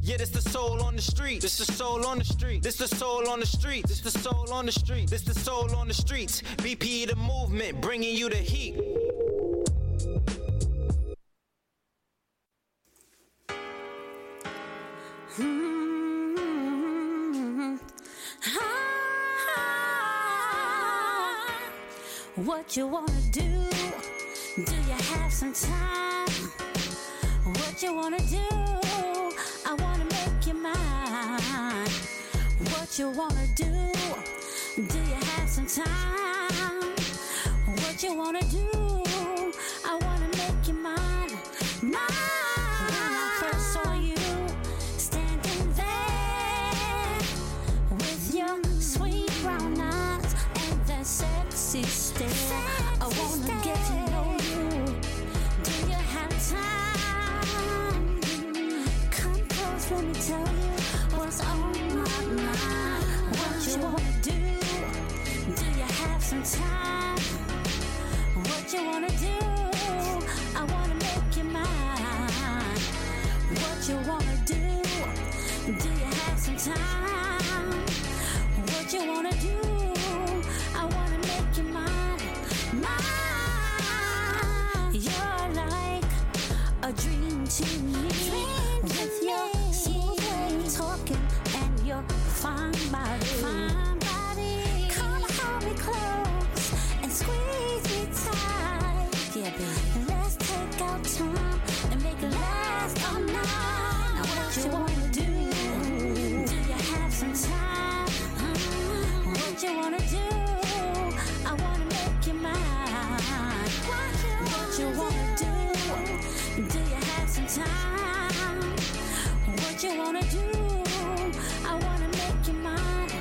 Yeah, this the soul on the street. This the soul on the street. This the soul on the street. This the soul on the street. This the soul on the streets. BPE the movement, bringing you the heat. What you wanna do? Do you have some time? What you wanna do? I wanna make you mine. What you wanna do? Do you have some time? What you wanna do? I wanna make you mine, mine. When I first saw you standing there with your sweet brown eyes and that sexy stare, I wanna get to know you. Do you have time? Let me tell you what's on my mind. What you wanna do? Do you have some time? What you wanna do? I wanna make you mine. What you wanna do? Do you have some time? What you wanna do? I wanna make you mine, mine. You're like a dream to me. With your smooth way of talking and your fine body, fine body. Come hold me close and squeeze me tight. Yeah, baby. Let's take our time and make it last all night. Now what you wanna do? Do you have some time? What you wanna do? I wanna make you mine. What you wanna do? Do you have some time? What you wanna do? I wanna make you mine,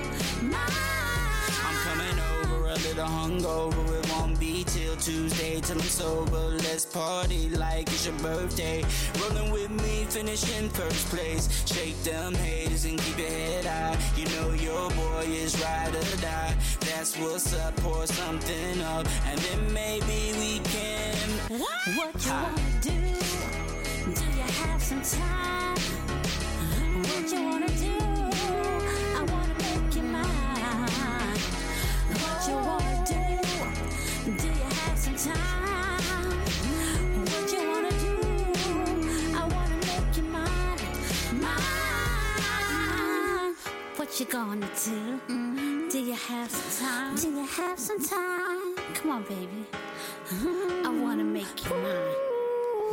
mine. I'm coming over a little hungover. It won't be till Tuesday till I'm sober. Let's party like it's your birthday. Rolling with me, finish in first place. Shake them haters and keep your head high. You know your boy is ride or die. That's what's up, pour something up, and then maybe we can. What you wanna do? Do you have some time? What you wanna do? I wanna make you mine. What you wanna do? Do you have some time? What you wanna do? I wanna make you mine, mine. What you gonna do? Mm-hmm. Do you have some time? Do you have some time? Come on, baby. Mm-hmm. I wanna make you mine.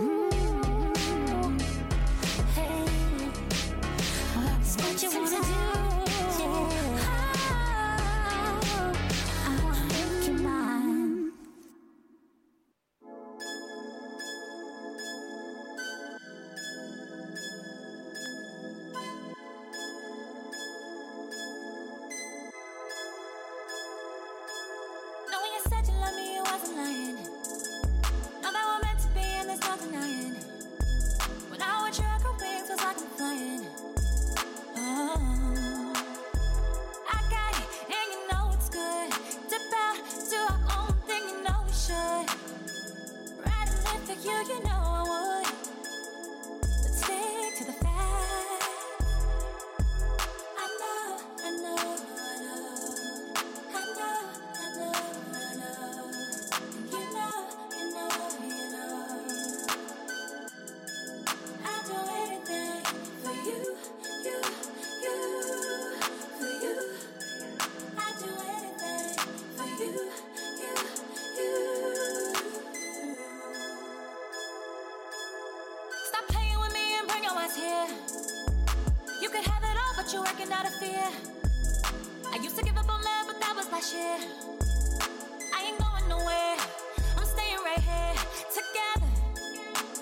Mm-hmm. What you wanna do? Oh, I wanna make you mine. No, when you said you loved me, you wasn't lying. I'm not meant to be. out of fear. I used to give up on love, but that was last year. I ain't going nowhere, I'm staying right here. Together,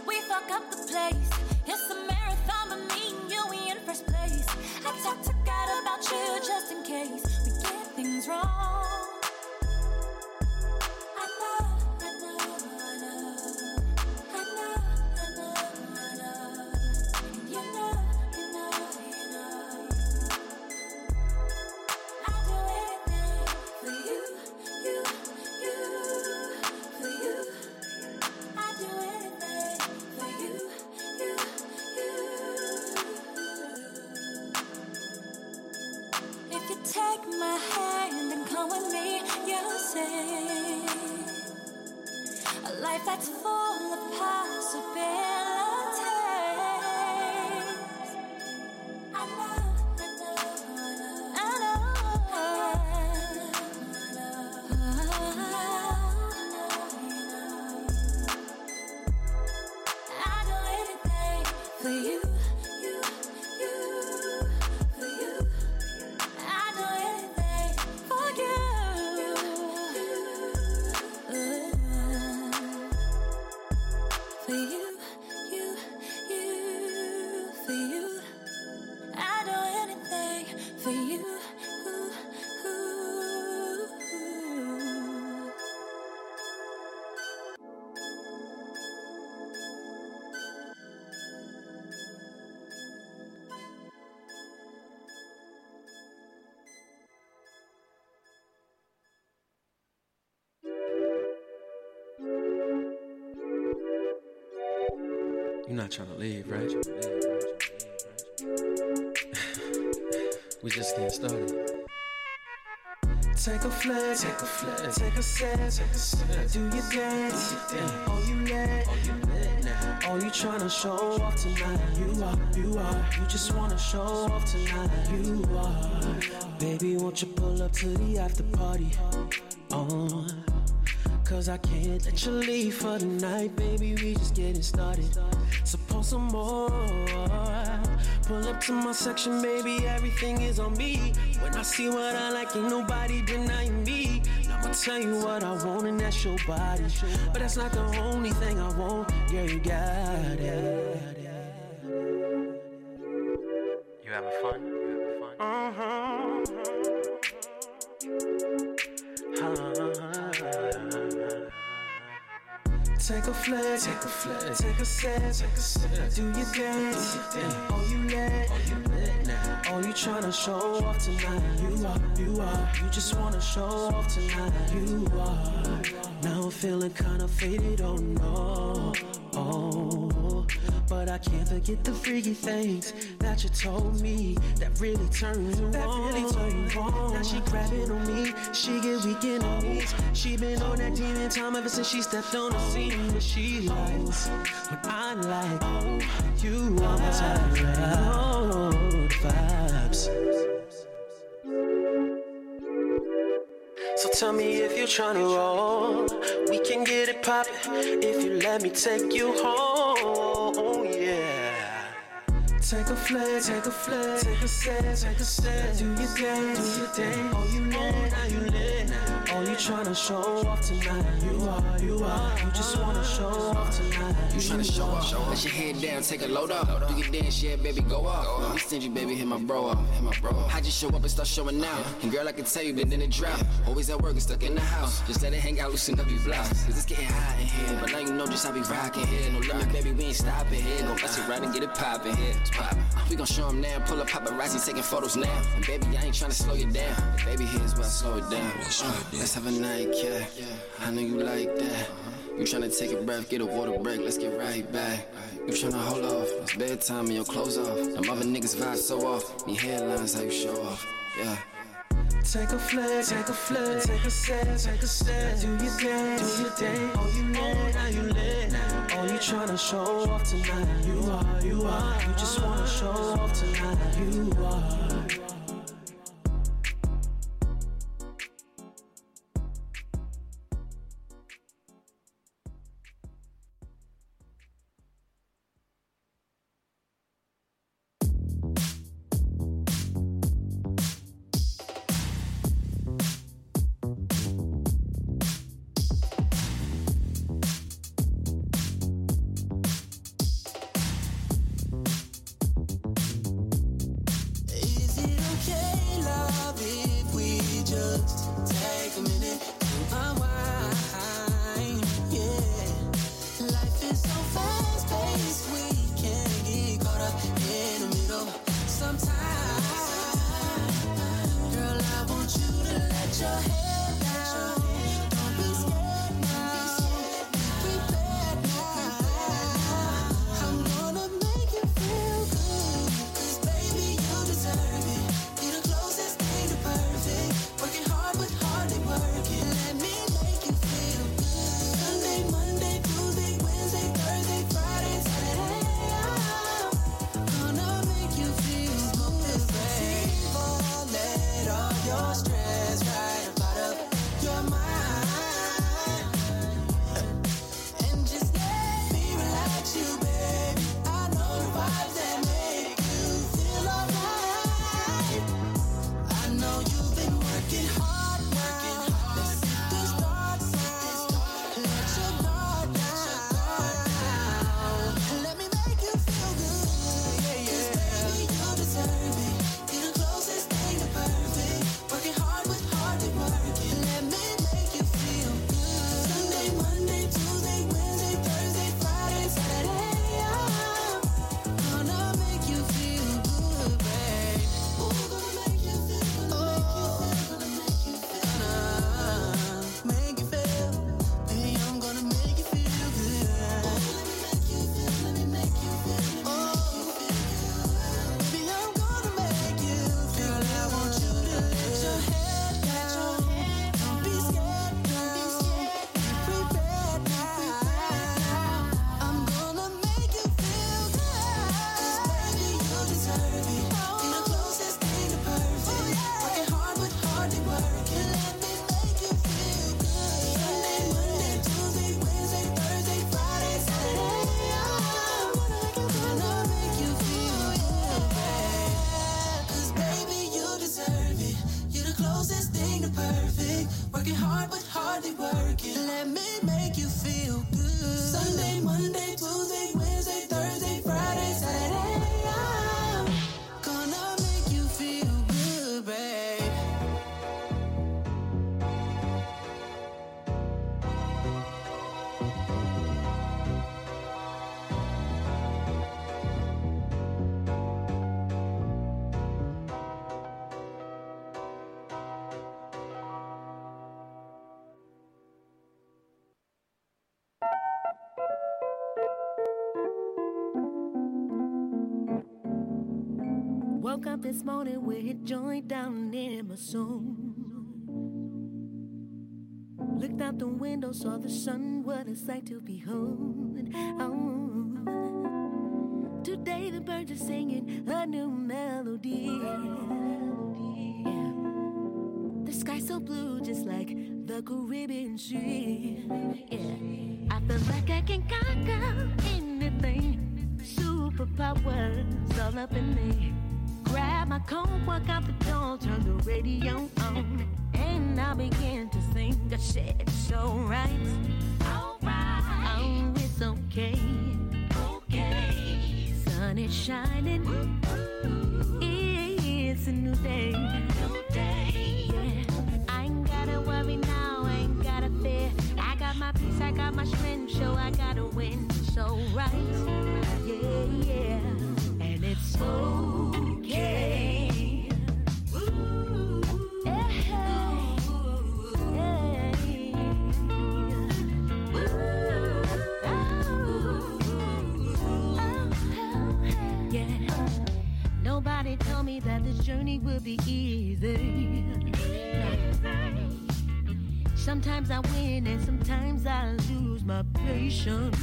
we fuck up the place. It's a marathon, but me and you, we in first place. I talk to God about you just in case we get things wrong. A life that's full of possibilities. I know. I'd do anything for you. Trying to leave, right? We just getting started. Take a flick, take a flick, take a sip, take a sip. Do your dance, all you let, now. All you trying to show off tonight, you are. You just wanna show off tonight, you are. Baby, won't you pull up to the after party? Oh. Cause I can't let you leave for the night, baby, we just getting started. So pour some more. Pull up to my section, baby, everything is on me. When I see what I like, ain't nobody denying me. I'ma tell you what I want and that's your body. But that's not the only thing I want, girl, you got it. You having fun? Take a flick, take a flick, take a sip, take a sip. Do your dance, all you let, now. All you tryna show off tonight, you are. You just wanna show off tonight, you are. Now I'm feeling kinda faded, oh no, oh. But I can't forget the freaky things that you told me that really turned you on. Now she grabbing on me, she get weekend on me. She been on that demon time ever since she stepped on the scene. But she likes what I like. Oh, you are my type. Right? Vibes. So tell me if you're trying to roll, we can get it poppin' if you let me take you home. Take a flick, take a flick, take a sip, take a sip. Do your dance, all you let, now you let. Now. All you tryna show off tonight, you are. You just wanna show off tonight. You tryna show off. Let your head down, take a load up. Do your dance, yeah, baby, go up. I'm stingy, baby, hit my bro up. How'd you show up and start showing out? And girl, I can tell you been in a drought. Always at work and stuck in the house. Just let it hang out, loosen up your blouse. Cause it's getting hot in here, but now you know just how we rockin' here. No limit, baby, we ain't stoppin' here. Don't mess around and get it poppin' here. We gon' show them now, pull up paparazzi, taking photos now. And baby, I ain't tryna slow you down. And baby, here's where I slow it down. Let's have a night, yeah. I know you like that. You tryna take a breath, get a water break, let's get right back. You tryna hold off, it's bedtime and your clothes off. Them other niggas vibe so off, need headlines how you show off, yeah. Take a flick, take a flick, take a sip, take a sip. Do your dance, all you let, now you let. All you tryna show off tonight, you are. You just wanna show off tonight, you are. hard but hardly working. Let me make you feel good. Sunday, Monday, Tuesday, Wednesday, Thursday, Friday, Saturday. I'm gonna make you feel good, babe. Woke up this morning with a joint down near my soul. Looked out the window, saw the sun, what a sight to behold. Oh. Today the birds are singing a new melody. Yeah. The sky's so blue, just like the Caribbean Sea. Yeah. I feel like I can conquer anything. Superpowers all up in me. Grab my coat, walk out the door, turn the radio on, and I begin to sing the shit. It's alright, alright. Oh, it's okay, okay. Sun is shining, ooh, ooh. It's a new day, new day. Yeah. I ain't gotta worry now, I ain't gotta fear. I got my peace, I got my strength, so I gotta win. It's alright, yeah, yeah. And it's okay. Ooh, hey, hey. Ooh, oh, yeah. Nobody told me that this journey would be easy. Sometimes I win and sometimes I lose my patience.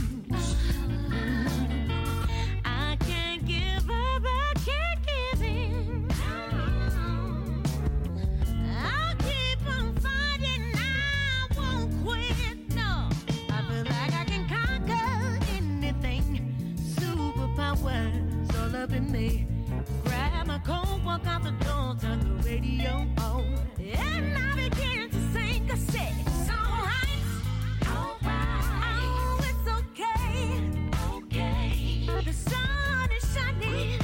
Out the door, turn the radio on, and I begin to sing a set. It's alright, alright. Oh, it's okay, okay. The sun is shining.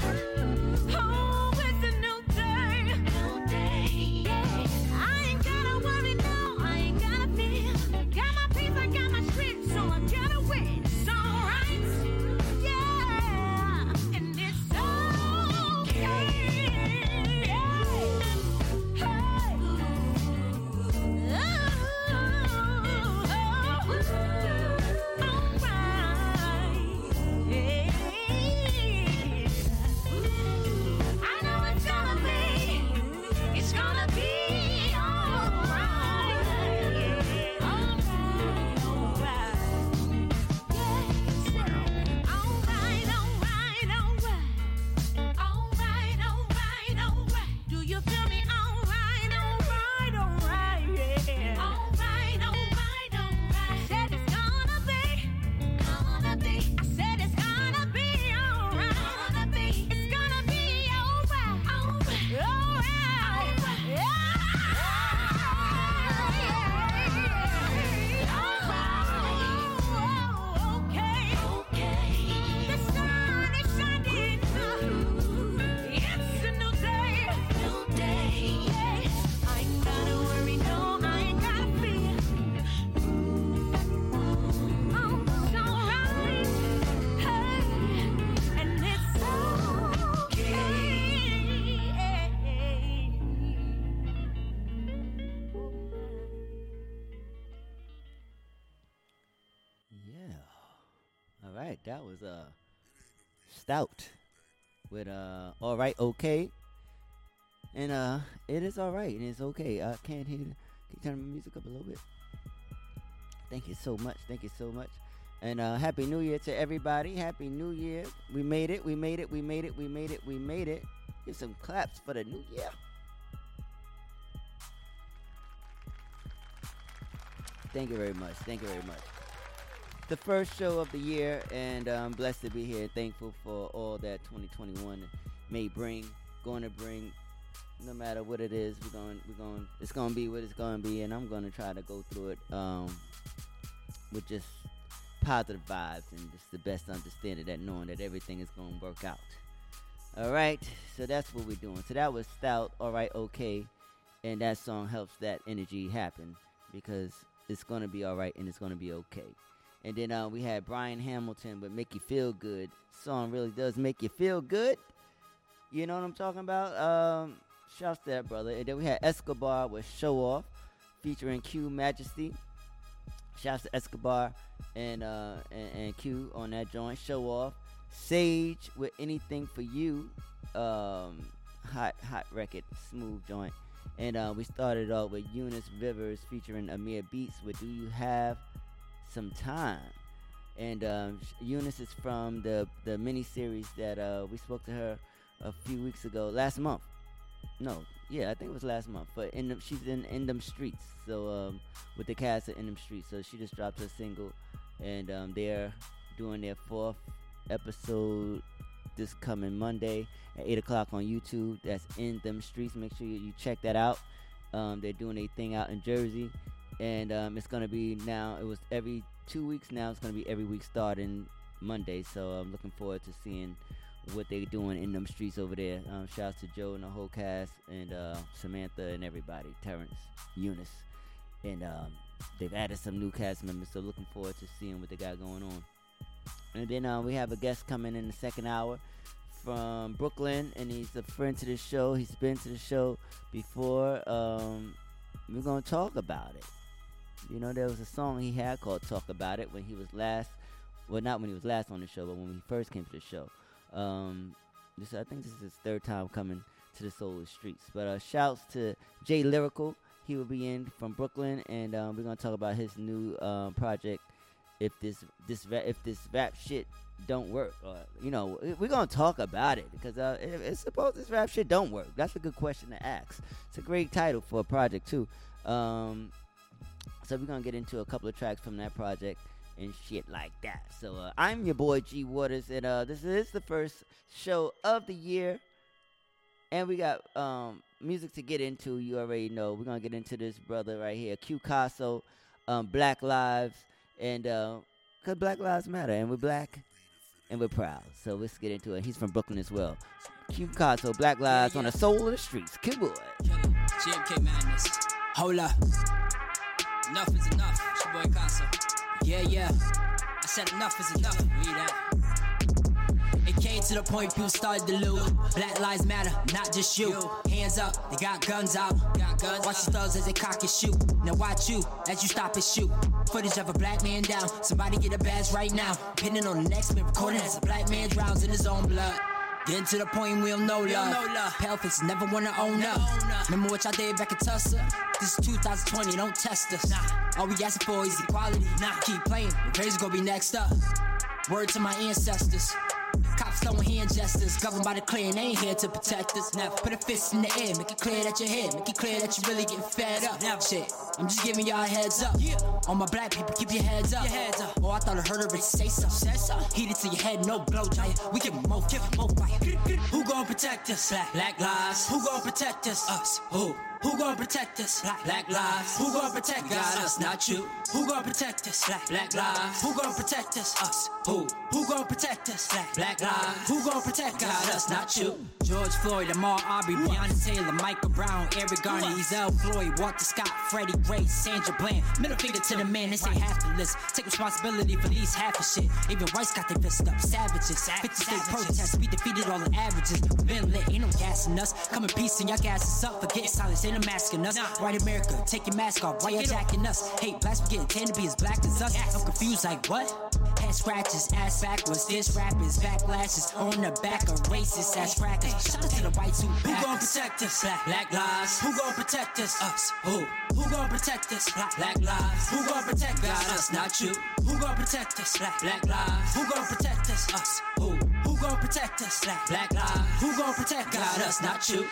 Oh, it's a new day, new day. Yeah. I ain't gotta worry now, I ain't gotta fear. Got my peace, I got my strength, so I gotta win. It's alright, yeah, and it's okay. That was Stout with All Right, Okay, and it is all right and it's okay. I can't hear. Can you turn my music up a little bit? Thank you so much. Thank you so much. And Happy New Year to everybody. Happy New Year. We made it. We made it. We made it. We made it. We made it. Give some claps for the new year. Thank you very much. Thank you very much. The first show of the year, and I'm blessed to be here. Thankful for all that 2021 may bring, going to bring. no matter what it is, we're going. It's gonna be what it's gonna be, and I'm gonna try to go through it with just positive vibes and just the best understanding that knowing that everything is gonna work out. All right, so that's what we're doing. So that was Stout, All Right, Okay, and that song helps that energy happen because it's gonna be all right and it's gonna be okay. And then we had Brian Hamilton with Make You Feel Good. Song really does make you feel good. You know what I'm talking about? Shouts to that brother. And then we had Escobar with Show Off featuring Q Majesty. Shouts to Escobar and Q on that joint. Show Off. Sage with Anything For You. Hot record. Smooth joint. And we started off with Eunice Rivers featuring Amir Beats with Do You Have Some Time? And Eunice is from the miniseries that we spoke to her a few weeks ago, I think it was last month, but she's in In Them Streets, so with the cast of In Them Streets, so she just dropped her single, and they're doing their 4th episode this coming Monday at 8 o'clock on YouTube. That's In Them Streets. Make sure you check that out. They're doing their thing out in Jersey. And it's going to be now, it was every 2 weeks now, it's going to be every week starting Monday. So I'm looking forward to seeing what they're doing in them streets over there. Shouts to Joe and the whole cast and Samantha and everybody, Terrence, Eunice. And they've added some new cast members, so looking forward to seeing what they got going on. And then we have a guest coming in the second hour from Brooklyn, and he's a friend to the show. He's been to the show before. We're going to talk about it. You know, there was a song he had called Talk About It when he was last, well, not when he was last on the show, but when he first came to the show. I think this is his 3rd time coming to the Soul Streets. But shouts to Jay Lyrical. He will be in from Brooklyn, and we're going to talk about his new project, If This Rap Shit Don't Work. We're going to talk about it, because it's supposed this rap shit don't work. That's a good question to ask. It's a great title for a project, too. So we're going to get into a couple of tracks from that project and shit like that. So I'm your boy, G Waters, and this is the first show of the year. And we got music to get into. You already know. We're going to get into this brother right here, Cucaso, Black Lives, and because Black Lives Matter, and we're black, and we're proud. So let's get into it. He's from Brooklyn as well. Cucaso, Black Lives on the Soul of the Streets. Good boy. GMK Madness. Hold up. Enough is enough, it's your boy Casa. Yeah, I said enough is enough, read that. It came to the point people started to lose. Black lives matter, not just you. Hands up, they got guns out. Watch the thugs as they cock and shoot. Now watch you, as you stop and shoot. Footage of a black man down, somebody get a badge right now. Pinning on the next man, recording as a black man drowns in his own blood. Getting to the point we don't know love. Pelvis never wanna own up. Remember what y'all did back in Tulsa? This is 2020, don't test us. All we asking for is equality. Keep playing, the crazy gonna be next up. Word to my ancestors. Cops throwing hand gestures, governed by the clan, they ain't here to protect us. Never put a fist in the air, make it clear that you're here, make it clear that you really getting fed up. Never. Shit, I'm just giving y'all a heads up. Yeah. All my black people, keep your heads up. Your heads up. Oh, I thought I heard her say something. So. Heat it to your head, no blow dryer. We give them more fire. Who gon' protect us? Black lives. Who gon' protect us? Us. Who? Who gon' protect us? Black lives. Who gon' protect us? Got us, not you. Who gon' protect us? Black lives. Who gon' protect us? Us. Who? Who gon' protect us? Black lives. Who gon' protect us? Got us, not you. George Floyd, Amar Aubrey, Breonna Taylor, Michael Brown, Eric Garner, Ezel Floyd, Walter Scott, Freddie Gray, Sandra Bland. Middle finger to the man, this ain't half the list. Take responsibility for these half of shit. Even whites got their fist up. Savages. 50 state protests. We defeated all the averages. We've been lit, ain't no gas in us. Come in peace and y'all gas us up. Forget silence, ain't no masking us. White America, take your mask off. Why you attacking us? Hate blacks, we getting tan to be as black as us. I'm confused, like what? Head scratches, ass backwards. This rap is backlashes on the back of racist ass crackers. Shout out to the whites who back. Who gon' protect us? Black lives. Who gon' protect us? Us. Who? Who gon' protect us? Black lives. Who gon' protect us? Got us, not you. Who gon' protect us? Black lives. Who gon' protect us? Us. Who? Who gon' protect us? Black lives. Who gon' protect us? Got us, not you.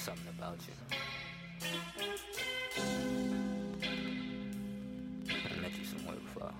something about you. I met you somewhere before.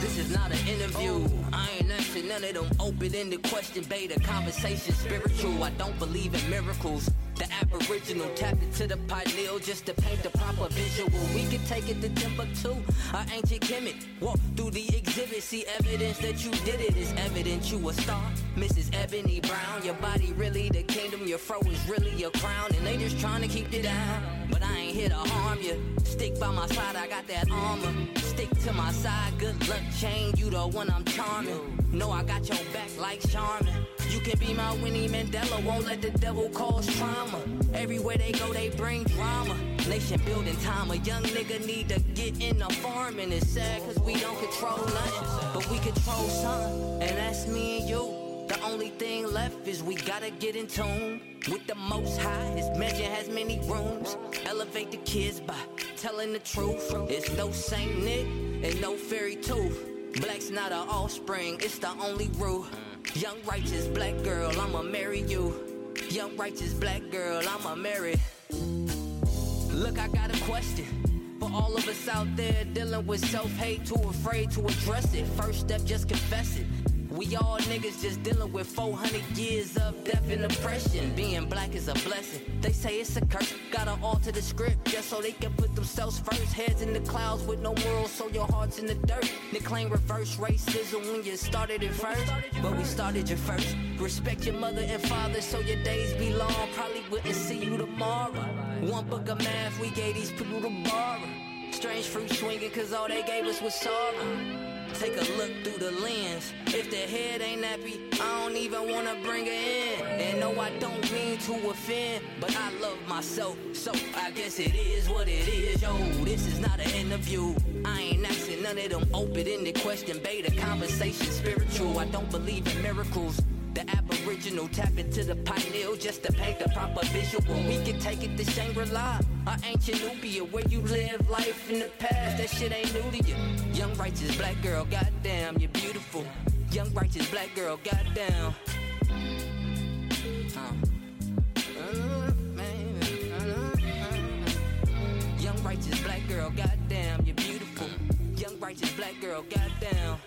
This is not an interview. I ain't answering none of them open-ended question beta conversation spiritual. I don't believe in miracles. The aboriginal tapped into the pineal just to paint the proper visual. We can take it to Timbuktu, our ancient gimmick. Walk through the exhibit, see evidence that you did it. It's evident you a star, Mrs. Ebony Brown. Your body really the kingdom, your fro is really your crown. And they just trying to keep you down, but I ain't here to harm you. Stick by my side, I got that armor. Stick to my side, good luck chain, you the one I'm charming. No, I got your back like Charmin. You can be my Winnie Mandela, won't let the devil cause trauma. Everywhere they go, they bring drama. Nation building time, a young nigga need to get in the farm. And it's sad cause we don't control nothing, but we control something. And that's me and you. The only thing left is we gotta get in tune with the most high. His mansion has many rooms. Elevate the kids by telling the truth. It's no Saint Nick and no fairy tooth. Black's not an offspring, it's the only rule. Young righteous black girl, I'ma marry you. Young righteous black girl, I'ma marry. Look, I got a question for all of us out there dealing with self-hate, too afraid to address it. First step, just confess it. We all niggas just dealing with 400 years of death and oppression. Being black is a blessing, they say it's a curse. Gotta alter the script just so they can put themselves first. Heads in the clouds with no morals, so your heart's in the dirt. They claim reverse racism when you started it first, but we started you first. Respect your mother and father so your days be long. Probably wouldn't see you tomorrow. One book of math we gave these people to borrow. Strange fruit swinging cause all they gave us was sorrow. Take a look through the lens. If the head ain't happy, I don't even wanna bring her in. And no, I don't mean to offend, but I love myself, so I guess it is what it is. Yo, this is not an interview. I ain't asking none of them open-ended question beta conversation spiritual. I don't believe in miracles. The aboriginal tap into the pineal just to paint the proper visual. We can take it to Shangri-La, our ancient Nubia, where you live life in the past. That shit ain't new to you. Young righteous black girl, goddamn, you're beautiful. Young righteous black girl, goddamn. Young righteous black girl, goddamn, you're beautiful. Young righteous black girl, goddamn.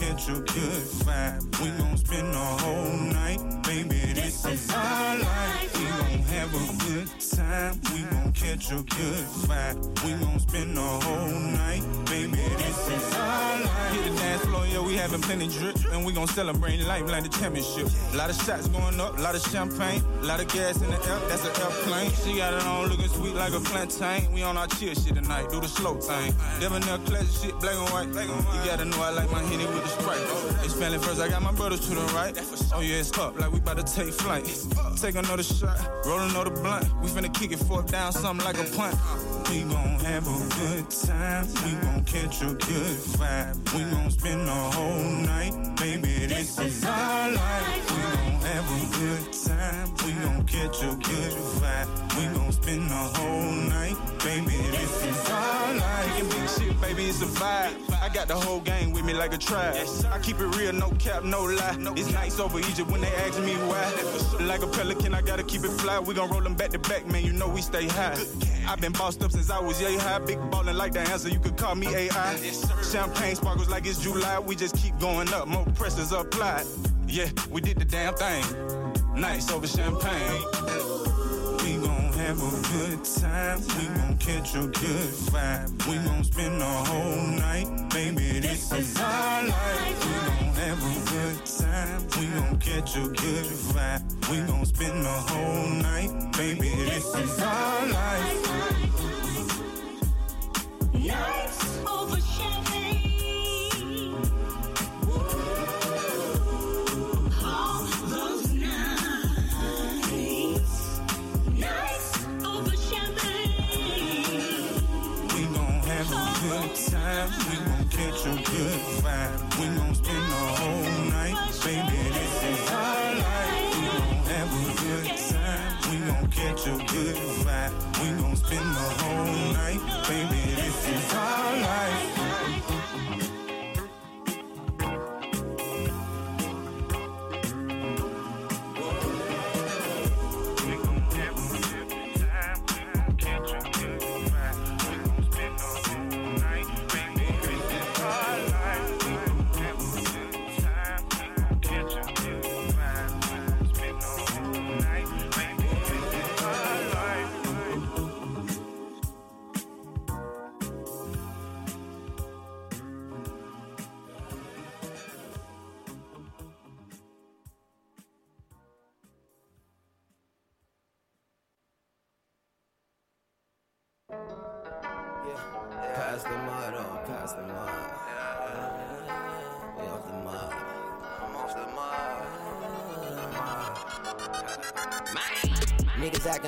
Catch a good vibe. We gon' spend the whole night, baby. This is our life. We gon' have a good time. We gon' catch a good vibe. We gon' spend the whole night, baby. This is our life. Hit the dance floor, yeah, we having plenty drip, and we gon' celebrate life like the championship. A lot of shots going up, a lot of champagne, a lot of gas in the air. That's an airplane. She got it on, looking sweet like a plantain. We on our chill shit tonight, do the slow thing. Debonair classic shit, black and white. You gotta know I like my Henny with the Sprite. It's family first, I got my brothers to the right. Oh yeah, it's up, like we about to take flight. Take another shot, roll another blunt. We finna kick it forth down, something like a punt. We gon' have a good time. We gon' catch a good vibe. We gon' spend the whole night, baby. This is our life. We gon' have a good time. We gon' catch a good vibe. We gon' spend the whole night, baby. This is our life. Big shit, baby, it's a vibe. I got the whole gang with me like a tribe. I keep it real, no cap, no lie. It's nights over Egypt when they ask me why. Like a pelican, I gotta keep it fly. We gon' roll them back to back, man, you know we stay high. I've been bossed up since I was yay high. Big ballin' like the answer, you could call me AI. Champagne sparkles like it's July. We just keep going up, more pressures applied. Yeah, we did the damn thing. Nights over champagne. We gon' have a good time. We gon' catch a good vibe. We gon' spend the whole night, baby. This is our life. We gon' have a good time. We gon' catch a good vibe. We gon' spend the whole night, baby. This is our life. Nights over champagne. time. We gon' catch a good vibe. We gon' spend the whole night. Baby, this is our life. We gon' have a good time. We gon' catch a good vibe. We gon' spend the whole night. Baby, this is our life.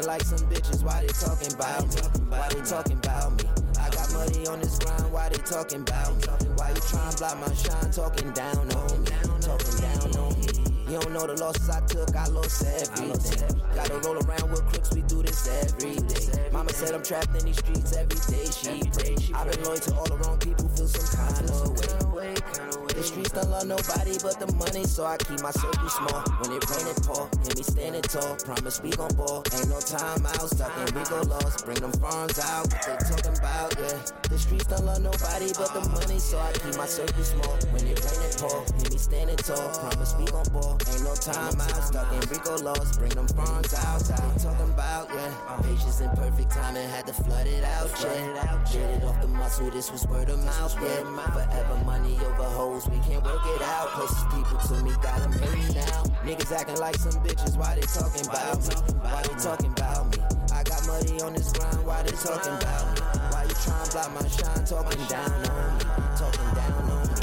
Like some bitches, why they talking about me? Why they talking about me? I got money on this grind, why they talking about me? Why you trying to block my shine, talking down on me? Talking down on me. You don't know the losses I took, I lost everything. Gotta roll around with crooks, we do this every day. Mama said I'm trapped in these streets every day, she pray. I've been loyal to all the wrong people, feel some kind of way. The streets don't love nobody but the money, so I keep my circle small. When it rain, it pour. Hemi standing tall. Promise we gon' ball. Ain't no time out. Talking we gon' lost. Bring them farms out. What they talking about? Yeah. The streets don't love nobody but the money, so I keep my circle small. When it rain, it pour. Hemi standing tall. Promise we gon' ball. Ain't no time out. Talking we gon' lost. Bring them farms out. What they talking about? Yeah. Patience and perfect timing. Had to flood it out. Yeah. Get it off the muscle. This was word of mouth. Yeah. Forever money over hoes. We can't work it out, cause people to me gotta marry now. Niggas acting like some bitches, why they talking about me? Why they talking about me? I got money on this grind, why they talking about me? Why you trying to block my shine, talking down on me? Talking down on me.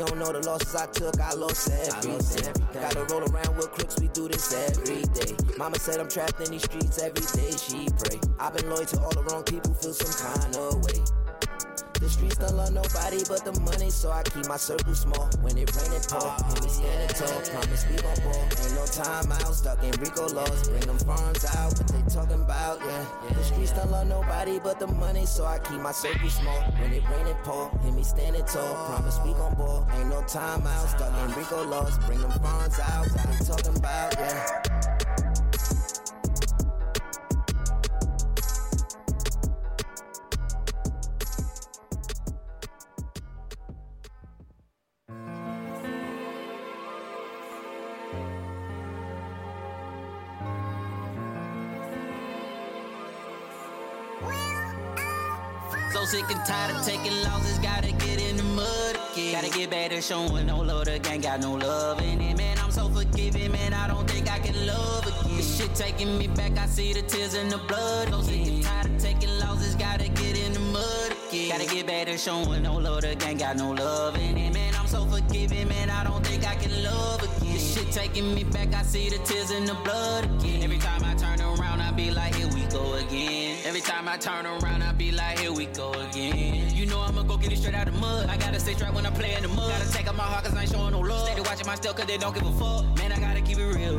You don't know the losses I took, I lost everything. Gotta roll around with crooks, we do this every day. Mama said I'm trapped in these streets every day, she pray. I've been loyal to all the wrong people, feel some kind of way. The streets don't love nobody but the money, so I keep my circle small. When it rain, it pour. When we standing tall, promise we gon' ball. Ain't no time out, stuck in Rico laws. Bring them farms out, what they talking about, yeah. The streets don't love nobody but the money, so I keep my circle small. When it rain, it pour. Hit me standing tall, promise we gon' ball. Ain't no time out, stuck in Rico laws. Bring them farms out, what they talking about, yeah. Sick and tired of taking losses, gotta get in the mud again. Gotta get back to showing no love, the gang got no love in it. Man, I'm so forgiving, man, I don't think I can love again. This shit taking me back, I see the tears and the blood again. So sick and tired of taking losses, gotta get in the mud again. Gotta get back to showing no love, the gang got no love in it. Man, I'm so forgiving, man, I don't think I can love again. This shit taking me back, I see the tears and the blood again. Every time I turn around, I be like, here we go again. Every time I turn around, I be like, here we go again. You know I'ma go get it straight out the mud. I gotta stay straight when I play in the mud. Gotta take out my heart cause I ain't showing no love. Steady watching my step cause they don't give a fuck. Man, I gotta keep it real.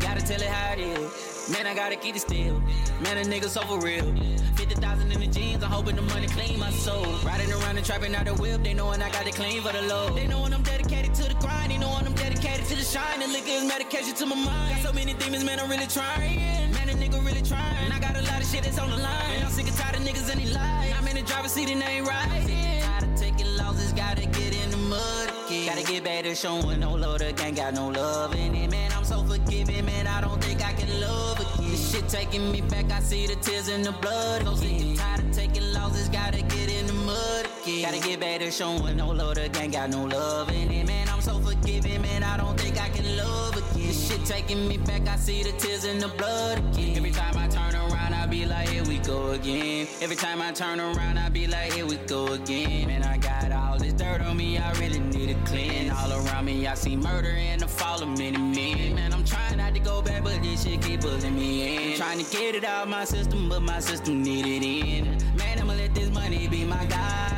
Gotta tell it how it is. Man, I gotta keep it still. Man, a nigga so for real. 50,000 in the jeans, I'm hoping the money clean my soul. Riding around and trapping out the whip, they knowin' I got it clean for the low. They knowin' I'm dedicated to the grind, they knowin' I'm dedicated to the shine. The liquor is medication to my mind. Got so many demons, man, I'm really trying. Man, a nigga really trying. I got a lot of shit that's on the line. Man, I'm sick and tired of niggas and they lie. I'm in the driver's seat and they ain't riding. Tired of taking losses, gotta get in the mud again. Gotta get back to showing no love, the gang got no love in it. Man, I'm so forgiving, man, I don't think I can love again. This shit taking me back, I see the tears and the blood again. So sick and tired of taking losses, gotta get in the mud again. Gotta get back to showing no love, the gang got no love in it. Man, I'm so forgiving, man, I don't think I can love again. This shit taking me back, I see the tears and the blood again. Every time I turn around, I be like, here we go again. Every time I turn around, I be like, here we go again. Man, I got all this dirt on me, I really need a cleanse. All around me, I see murder and the fall of many men. Man, I'm trying not to go back, but this shit keep pulling me in. I'm trying to get it out of my system, but my system need it in. Man, I'ma let this money be my guide.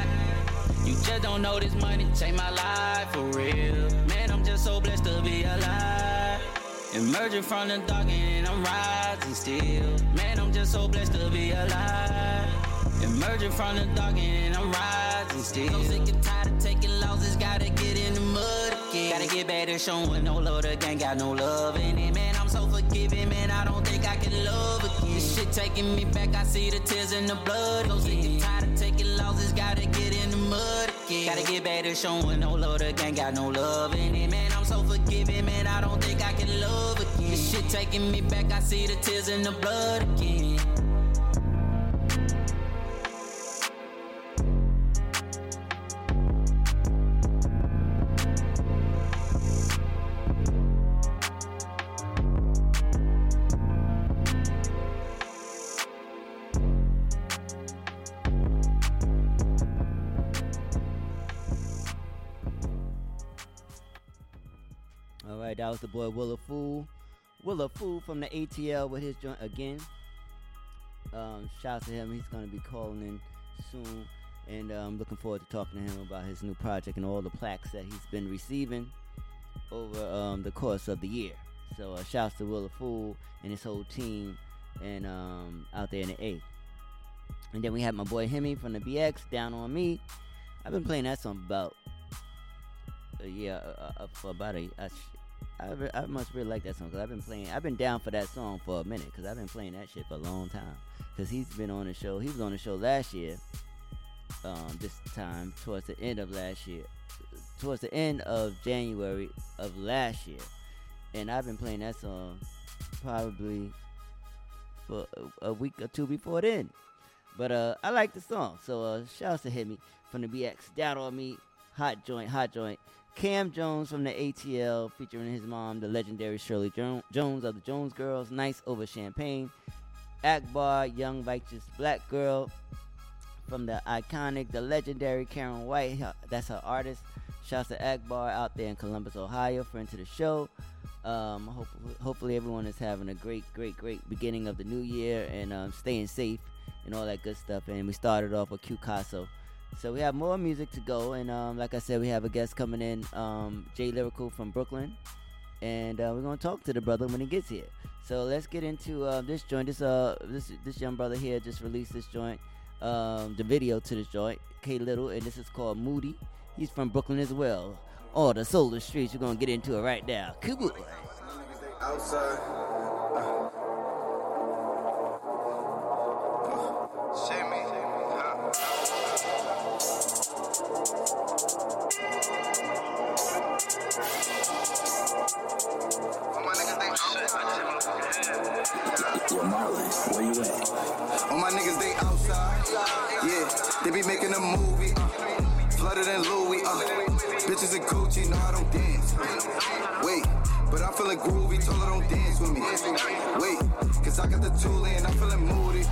You just nigga don't know this money changed my life for real. Man, I'm just so blessed to be alive. Emerging from the dark and I'm rising still. Man, I'm just so blessed to be alive. Emerging from the dark and I'm rising still. So sick and tired of taking losses, gotta get in the mud again. Gotta get back to showing no love, the gang got no love in it. Man, I'm so forgiving, man, I don't think I can love again. This shit taking me back, I see the tears and the blood. So sick and tired of taking losses, gotta get in the mud again. Gotta get back to showing no love, the gang got no love in it. Man, I'm so forgiving, man, I don't think I can love again. This shit taking me back, I see the tears and the blood again. That was the boy Willa Fool. Willa Fool from the ATL with his joint again. Shout out to him. He's going to be calling in soon. And I'm looking forward to talking to him about his new project and all the plaques that he's been receiving over the course of the year. So shout out to Willa Fool and his whole team and out there in the A. And then we have my boy Hemi from the BX, Down On Me. I've been playing that song I must really like that song because I've been down for that song for a minute because I've been playing that shit for a long time. Because he's been on the show. He was on the show last year, this time towards the end of last year, towards the end of January of last year. And I've been playing that song probably for a week or two before then. But I like the song. So shout out to Hemi from the BX, Down On Me, hot joint. Cam Jones from the ATL featuring his mom, the legendary Shirley Jones of the Jones Girls, Nice Over Champagne. Akbar, Young Righteous Black Girl from the iconic, the legendary Karen White. That's her artist. Shouts to Akbar out there in Columbus, Ohio, friend to the show. Hopefully everyone is having a great beginning of the new year and staying safe and all that good stuff. And we started off with Cucaso. So we have more music to go, and like I said, we have a guest coming in, Jay Lyrical from Brooklyn, and we're gonna talk to the brother when he gets here. So let's get into this joint. This young brother here just released this joint, the video to this joint, K Little, and this is called Moody. He's from Brooklyn as well. Oh, the soul of the streets. We're gonna get into it right now. Cool. Outside. Where you at? All my niggas, they outside. Yeah, they be making a movie. Flooded in Louis. Bitches in Gucci, no, I don't dance. Wait, but I'm feeling groovy. Told her don't dance with me. Wait, cause I got the Thule and I'm feeling moody.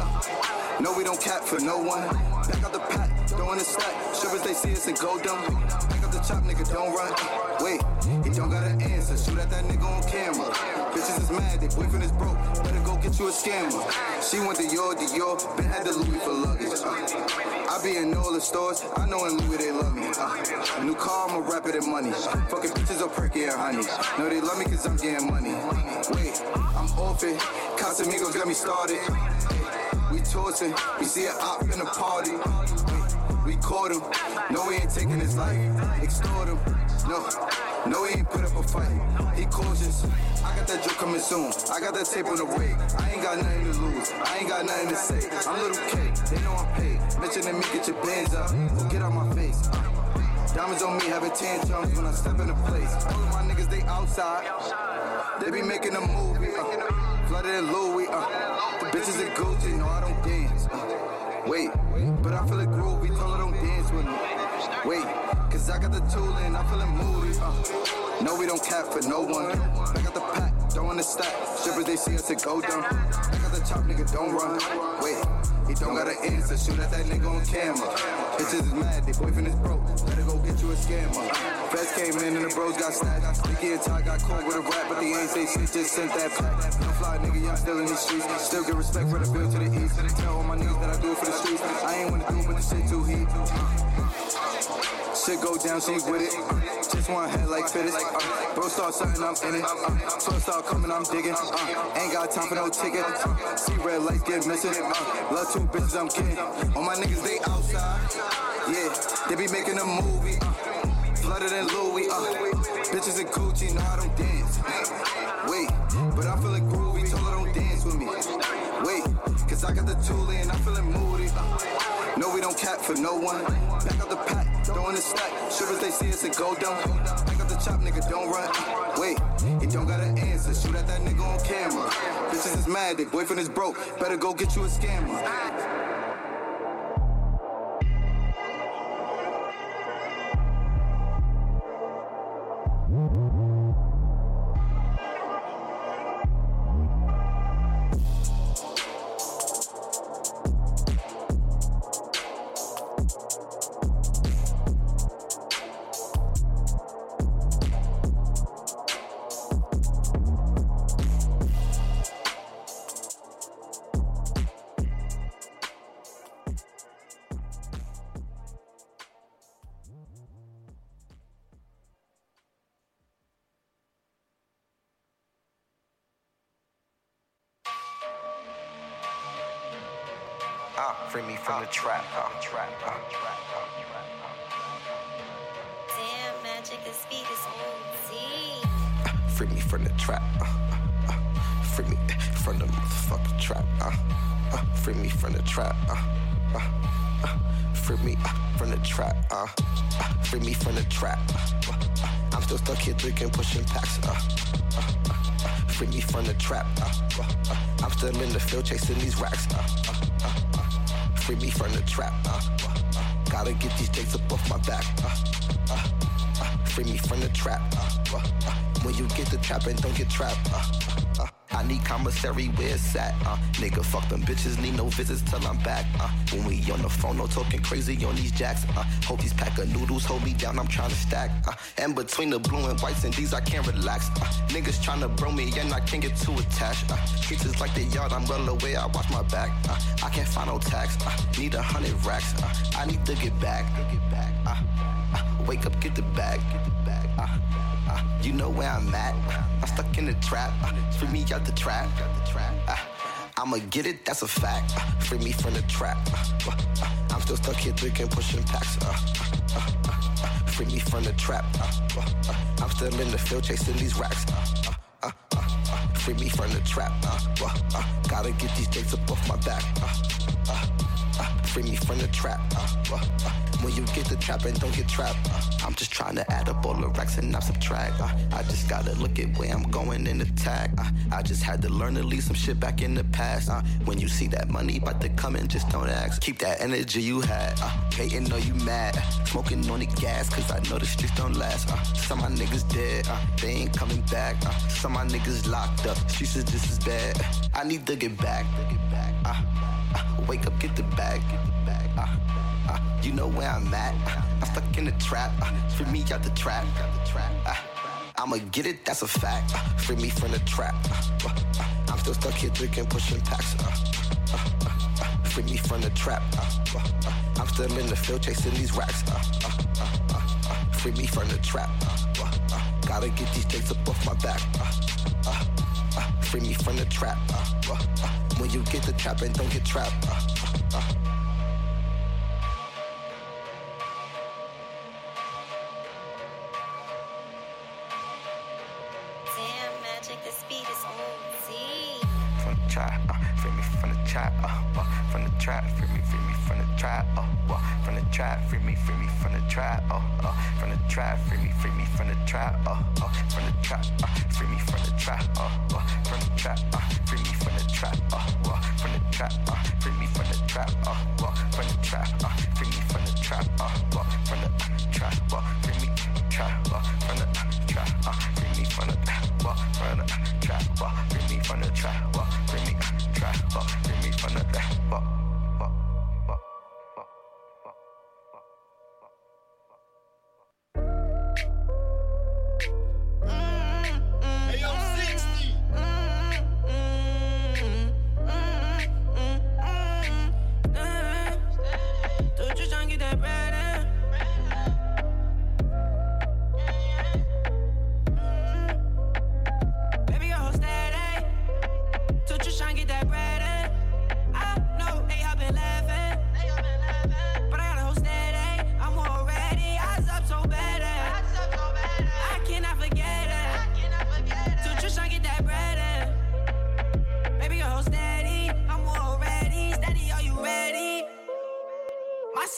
No, we don't cap for no one. Back out the pack, throwing the stack. Sure as they see us and go dumb. Back out the chop, nigga, don't run. Wait, he don't got an answer. Shoot at that nigga on camera. Bitches is mad, they boyfriend is broke. Better go get you a scammer. She went to Dior, been at the Louis for luggage. I be in all the stores, I know in Louis they love me. New car, I'm a rapper than money. Fucking bitches are perky and honey. No, they love me cause I'm getting money. Wait, I'm off it. Casamigos got me started. We tossing, we see an op in a party. We caught him, no, we ain't taking his life. Extort him, no, he ain't put up a fight. He cautious. I got that joke coming soon. I got that tape on the way. I ain't got nothing to lose. I ain't got nothing to say. I'm Little K. They know I'm paid. Mention to me, get your bands up. Get out my face. Diamonds on me, having tantrums when I step in the place. All of my niggas, they outside. They be making a movie. Flooded in Louis. The bitches in Gucci. No, I don't dance. Wait, but I feel it groovy. Tell her don't dance with me. Wait, cause I got the Thule and I'm feeling moody. No, we don't cap for no one. I got the pack, throwing the stack. Shippers, they see us to go down. I got the chop, nigga, don't run. Wait, he don't got an answer. Shoot at that nigga on camera. Bitches is mad, they boyfriend is broke. Better go get you a scammer. Feds came in and the bros got snatched. Sticky and Ty got caught with a rap, but they ain't say shit, just sent that pack. No fly, nigga, y'all still in the streets. Still get respect for the bill to the east. Tell all my niggas that I do it for the streets. I ain't wanna do it, but the shit too heat. Shit go down, she with it. Just one head like fittest. Bro start something, I'm in it. Slow start coming, I'm digging. Ain't got time for no ticket. See red lights get missing. Love two bitches, I'm kidding. All my niggas, they outside. Yeah, they be making a movie. Flooded in Louis. Bitches in Gucci, no, I don't dance. Wait, but I'm feeling groovy. Told her don't dance with me. Wait, cause I got the toolie and I'm feeling moody. No, we don't cap for no one. Back up the pack, throwing the stack. Sure as they see us, it go down. Back up the chop, nigga, don't run. Wait, he don't got an answer. Shoot at that nigga on camera. Bitches is mad, their boyfriend is broke. Better go get you a scammer. Free me from the trap, Damn, magic, this beat is on Z. Free me from the trap, free me from the motherfucking trap, free me from the trap, free me from the trap, free me from the trap. I'm still stuck here drinking, pushing packs, free me from the trap, I'm still in the field chasing these racks, free me from the trap, gotta get these days up off my back, free me from the trap, when you get the trap and don't get trapped, I need commissary where it's at, nigga fuck them bitches, need no visits till I'm back, when we on the phone, no talking crazy on these jacks, hope these pack of noodles hold me down, I'm trying to stack, and between the blue and whites and these I can't relax, niggas trying to bro me and I can't get too attached, streets is like the yard, I'm well away, I watch my back, I can't find no tax, need 100 racks, I need to get back, wake up, get the bag, you know where I'm at, I'm stuck in the trap, free me out the trap, I'ma get it, that's a fact, free me from the trap, I'm still stuck here drinking, pushing packs, free me from the trap, I'm still in the field chasing these racks, free me from the trap, gotta get these dates up off my back, free me from the trap, when you get the trap and don't get trapped, I'm just trying to add up all the racks and not subtract, I just gotta look at where I'm going and attack, I just had to learn to leave some shit back in the past, when you see that money about to come in, just don't ask, keep that energy you had, hating though you mad, smoking on the gas cause I know the streets don't last, some of my niggas dead, they ain't coming back, some of my niggas locked up, streets is just as bad, I need to get back, wake up, get the bag, you know where I'm at, I'm stuck in the trap, free me out the trap, I'ma get it, that's a fact, free me from the trap, I'm still stuck here drinking, pushing packs, free me from the trap, I'm still in the field chasing these racks, free me from the trap, gotta get these things up off my back, free me from the trap, when you get the trap and don't get trapped, Damn, magic, this beat is on Z. From the trap, free me from the trap, from the trap, free me from the trap, from the trap, free me from the trap, from the trap, free me from the trap, from the trap, free me from the trap, from the trap, free me from the trap, from the trap, free me from the trap, from the trap, free me from the trap, from the trap, free me trap, from the trap, free me from the trap, from the trap, free me from the trap, free me trap, free me from the trap.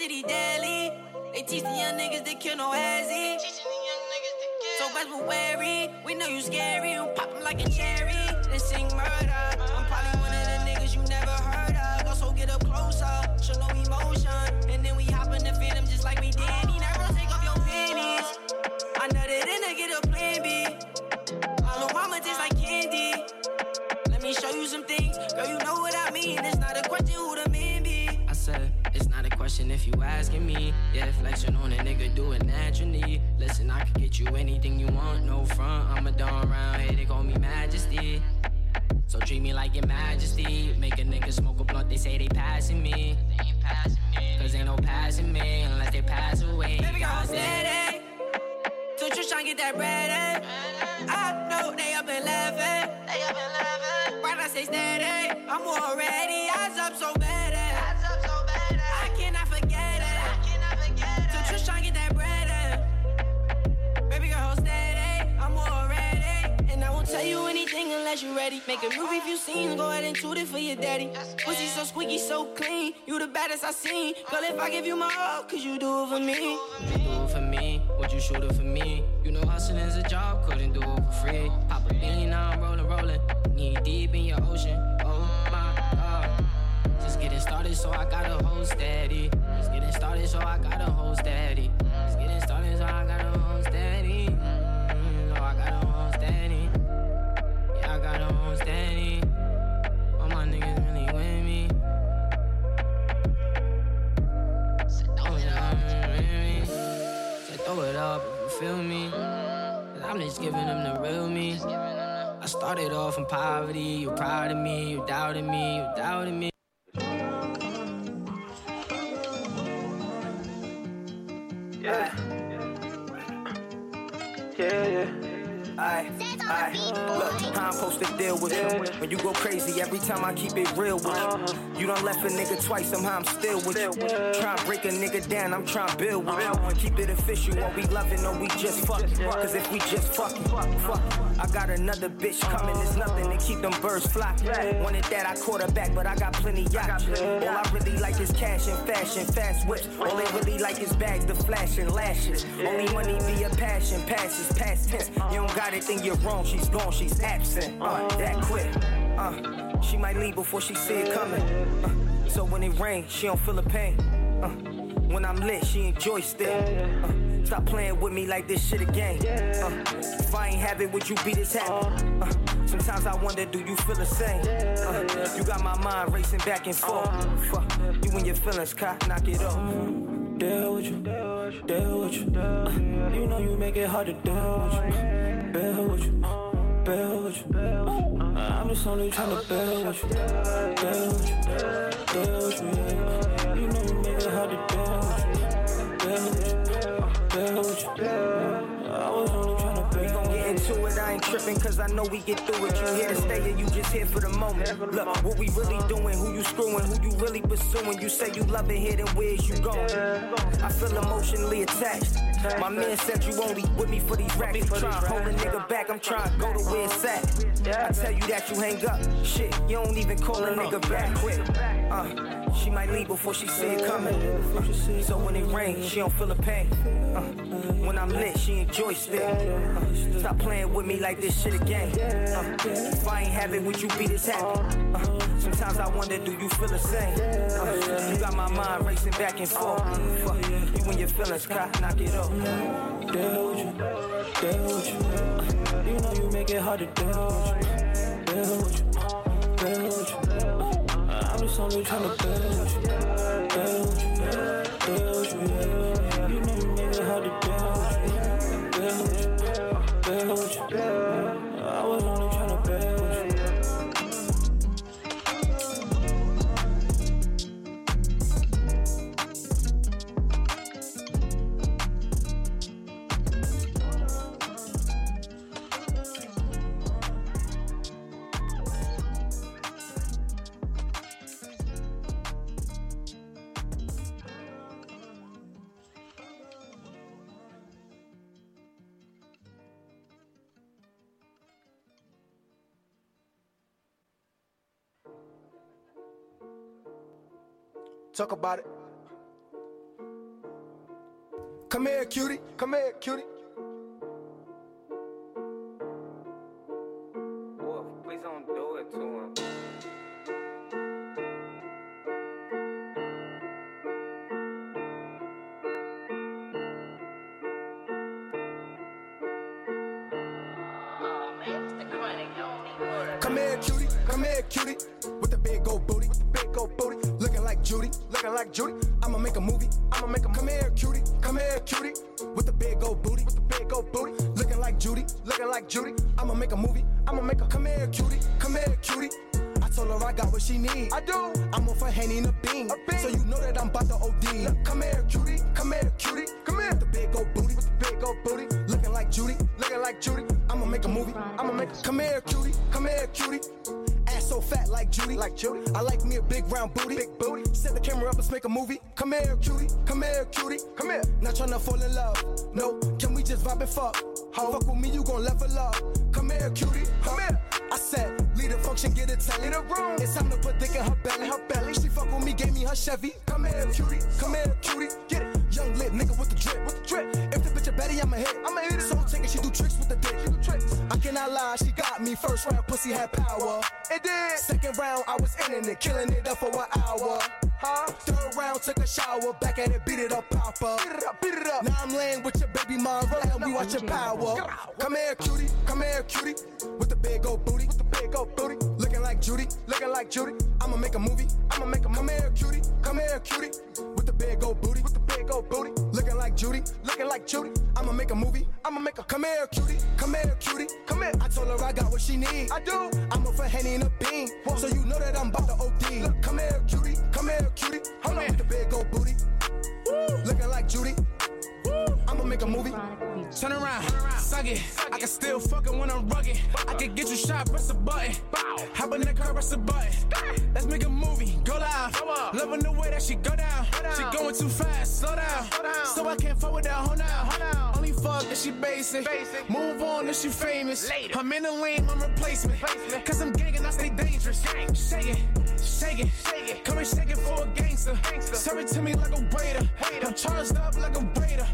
city daily. They teach the young niggas they kill no hazy. So best be wary. We know you scary. You pop them like a cherry. They sing murder. I'm probably one of the niggas you never heard of. Also get up closer. Show no emotion. And then we hop in the Phantom just like we did. He never take off your panties. I know that in there get a plan B. All the mama tastes like candy. Let me show you some things. Girl, you know what I mean. It's not a question who the man be. I said, it's not a question if you asking me. Yeah, flexing on a nigga, do it naturally. Listen, I could get you anything you want, no front. I'm a don round here, they call me Majesty. So treat me like your majesty. Make a nigga smoke a blunt, they say they passing me. They ain't passing me. Cause ain't no passing me unless they pass away. Baby, I'm steady. So just tryna get that red ass. I know they up and laughing. They up and laughing. Right, I say steady. I'm already eyes up so bad. Tell you anything unless you ready. Make a movie if you seen. Go ahead and shoot it for your daddy. Pussy so squeaky, so clean. You the baddest I seen. Girl, if I give you my all, could you do it for me? You do it for me. Would you shoot it for me? You know hustling is a job. Couldn't do it for free. Pop a bean, now I'm rolling. Knee deep in your ocean. Oh my God. Just getting started, so I gotta hold steady. Just getting started, so I gotta hold steady. Just getting started, so I gotta hold steady. So I gotta hold steady. I got on steady. All my niggas really with me. Said throw it up, said throw it up if you feel me. Cause I'm just giving them the real me. I started off from poverty. You proud of me, you doubted me, you doubted me. Yeah. Yeah, yeah. I look, how I'm supposed to deal with you. When you go crazy, every time I keep it real with you. You done left a nigga twice, somehow I'm still with you. Trying to break a nigga down, I'm trying to build with you. Keep it official, what we loving, or we just fucking. Cause if we just fucking, I got another bitch coming, it's nothing to keep them birds flocking. Wanted that, I quarterback, but I got plenty yachts. All I really like is cash and fashion, fast whips. All they really like is bags, the flash and lashes. Only money be a passion, passes, past tense. You don't got anything you're wrong, she's gone, she's absent. That quick. She might leave before she see it coming. So when it rains, she don't feel the pain. When I'm lit, she enjoys still. Stop playing with me like this shit again. If I ain't have it, would you be this happy? Sometimes I wonder, do you feel the same? You got my mind racing back and forth. You and your feelings, cock, knock it off. Deal with you, deal with you. You know you make it hard to deal with you. Build with you, build with you. I'm just only trying to build with you. Build with you, build with you. You know you make it hard to build with you. Build with you, build with you. I was only trying to build with you. To it, I ain't tripping, cause I know we get through it. You here to stay or you just here for the moment. Look, what we really doing, who you screwing, who you really pursuing. You say you love it here, then where's you going? I feel emotionally attached. My man said you only with me for these racks. You trying to hold a nigga back, I'm trying to go to where it's at. I tell you that you hang up, shit, you don't even call a nigga back quick. She might leave before she see it coming. So when it rains, she don't feel the pain. When I'm lit, she enjoys it. Stop playing with me like this shit again. If I ain't have it, would you be this happy? Sometimes I wonder, do you feel the same? You got my mind racing back and forth. You and your feelings, cock, knock it off. Deal with you, deal with you. You know you make it hard to deal with you. Deal with you, deal with you. I'm just only trying to build with you. Build with you, build with you. You know you make it hard to build with you. Build with you. I was only trying to build with you. Talk about it. Come here, cutie. Come here, cutie. Wolf, please don't do it to him. Come here, cutie. Come here, cutie. With the big old booty. With the big old booty. Looking like Judy. Looking like Judy. I'ma make a movie. I'ma make a movie. Come here, cutie. Come here, cutie. With the big old booty. With the big old booty. Looking like Judy. Looking like Judy. I'ma make a movie. I'ma make a. Come here, cutie. Come here, cutie. I told her I got what she needs. I do. I'm off her hand in a bean. So you know that I'm about to OD. Look, come here, cutie. Come here, cutie. Come here. With the big old booty. With the big old booty. Looking like Judy. Looking like Judy. I'ma make a movie. I'ma make a. Come here, cutie. Come here, cutie. Ass so fat like Judy. Like Judy. I like me a big round booty. Big booty. Set the camera up, let's make a movie. Come here, cutie. Come here, cutie. Come here. Not tryna fall in love. No. Can we just vibe and fuck? How fuck with me? You gon' level up. Come here, cutie. Come here. I said, lead a function, get a tally. The room. It's time to put dick in her belly. Her belly. She fuck with me, gave me her Chevy. Come here, cutie. Come here, cutie. Get it. Young lit nigga with the drip. With the drip. If the bitch a baddie, I'ma hit. I'ma hit it. So taking, she do tricks with the dick. She do tricks. I cannot lie, she got me. First round, pussy had power. It did. Second round, I was in it, killing it up for an hour. Huh? Third round, took a shower, back at it, beat it up, papa. Beat it up, beat it up. Now I'm laying with your baby mom, and we watching Power. Come here, cutie, with the big old booty, with the big old booty, looking like Judy, looking like Judy. I'ma make a movie, I'ma make a. Come here, cutie, with the big old booty, with the big old booty, looking like Judy, looking like Judy. I'ma make a movie, I'ma make a. Come here, cutie, come here, cutie, come here. I told her I got what she needs. I do. I'm off a Henny and a bean, so you know that I'm about to OD. Look, come here, cutie, hold on with the big old booty, looking like Judy. I'ma make a movie. Turn around, suck it. I can still fuck it when I'm rugged. I can get you shot, press a button. Hop in the car, press a button. Let's make a movie, go live. Loving the way that she go down. She going too fast, slow down. So I can't fuck with that hoe now. Only fuck if she basic. Move on if she famous. I'm in the lane, I'm replacement. Cause I'm gang and I stay dangerous. Shake it, shake it, shake it. Come and shake it for a gangster. Serve it to me like a waiter. I'm charged up like a waiter.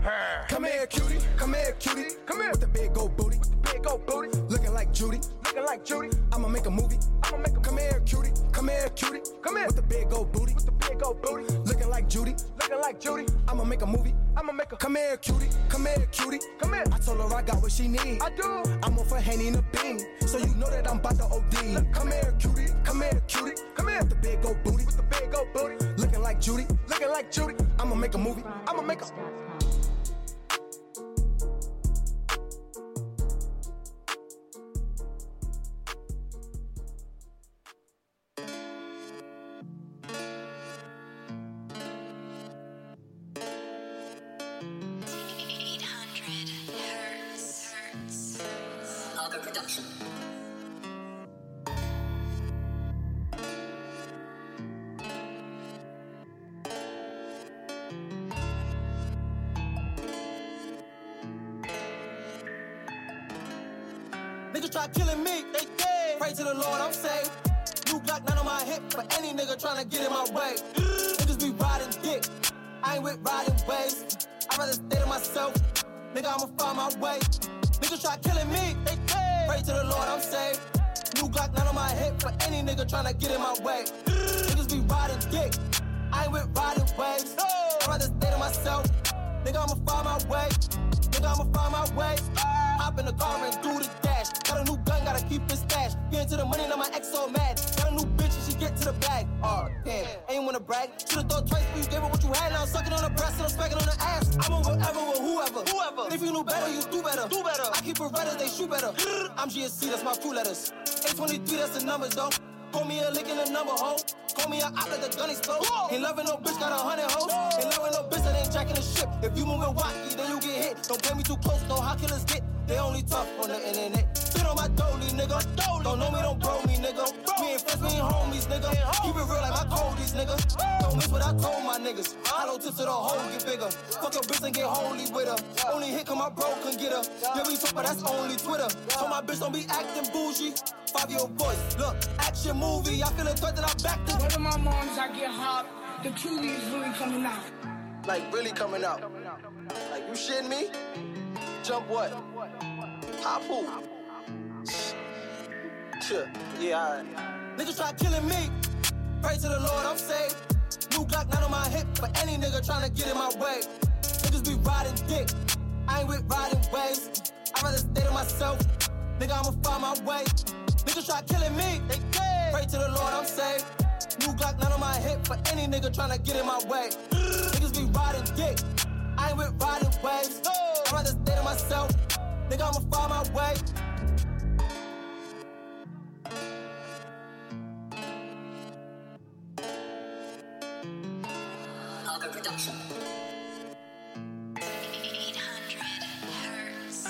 Come here, cutie. Come here, cutie. Come here with the big old booty. With the big old booty. Looking like Judy. Looking like Judy. I'ma make a movie. I'ma make a. Come here, cutie. Come here, cutie. Come here with the big old booty. With the big old booty. Looking like Judy. Looking like Judy. I'ma make a movie. I'ma make a. Come here, cutie. Come here, cutie. Come here. I told her I got what she needs. I do. I'm off a Henny and a bean, so you know that I'm about to OD. Look, come here, cutie. Come here, cutie. Come here with the big old booty. With the big old booty. Looking like Judy. Looking like Judy. I'ma make a movie. I'ma make a. Try killing me, they dead. Pray to the Lord, I'm safe. New Glock, none on my hip, for any nigga tryna get in my way. Niggas be riding dick, I ain't with riding waves. I'd rather stay to myself, nigga, I'ma find my way. Niggas try killing me, they dead. Pray to the Lord, I'm safe. New Glock, none on my hip, for any nigga tryna get in my way. Niggas be riding dick, I ain't with riding waves. I'd rather stay to myself, nigga, I'ma find my way. Nigga, I'ma find my way. Hop in the car and do the dash. Got a new gun, gotta keep it stashed. Get into the money, now my ex so mad. Got a new bitch and she get to the bag. Oh, damn, ain't wanna brag. Should've thought twice when you gave her what you had. Now I'm sucking on the breast and I'm smacking on the ass. I'm on whatever with whoever. But if you knew better, you do better. Do better. I keep it redder, they shoot better. I'm GSC, that's my crew letters. 823, that's the numbers, though. Call me a lick in the number, ho. Call me a op, let the gun explode. Ain't loving no bitch, got 100 hoes. Ain't loving no bitch that ain't jacking the ship. If you moving wacky, then you get hit. Don't play me too close, no how killers get. They only tough on the internet. Sit on my dolly, nigga. Don't know me, don't bro me, nigga. Me and friends, we ain't homies, nigga. Keep it real like my coldies, nigga. Don't miss what I told my niggas. I don't tip to the hole, get bigger. Fuck your bitch and get holy with her. Only hit cause my bro can get her. Yeah, we talk, but that's only Twitter. So my bitch don't be acting bougie. 5-year-old boys, look, action movie. I feel a threat that I backed up. One of my moms, I get hot. The truly is really coming out. Like really coming out. Like you shitting me? Jump what? Hop who? Yeah, niggas try killing me. Pray to the Lord, I'm saved. New Glock not on my hip, but any nigga trying to get in my way. Niggas be riding dick. I ain't with riding waves. I'd rather stay to myself. Nigga, I'ma find my way. Niggas try killing me. They dead. Pray to the Lord, I'm saved. New Glock not on my hip, but any nigga trying to get in my way. Niggas be riding dick. I ain't with riding waves. I'd rather stay to myself. Nigga, I'ma find my way. Production. 800 hertz.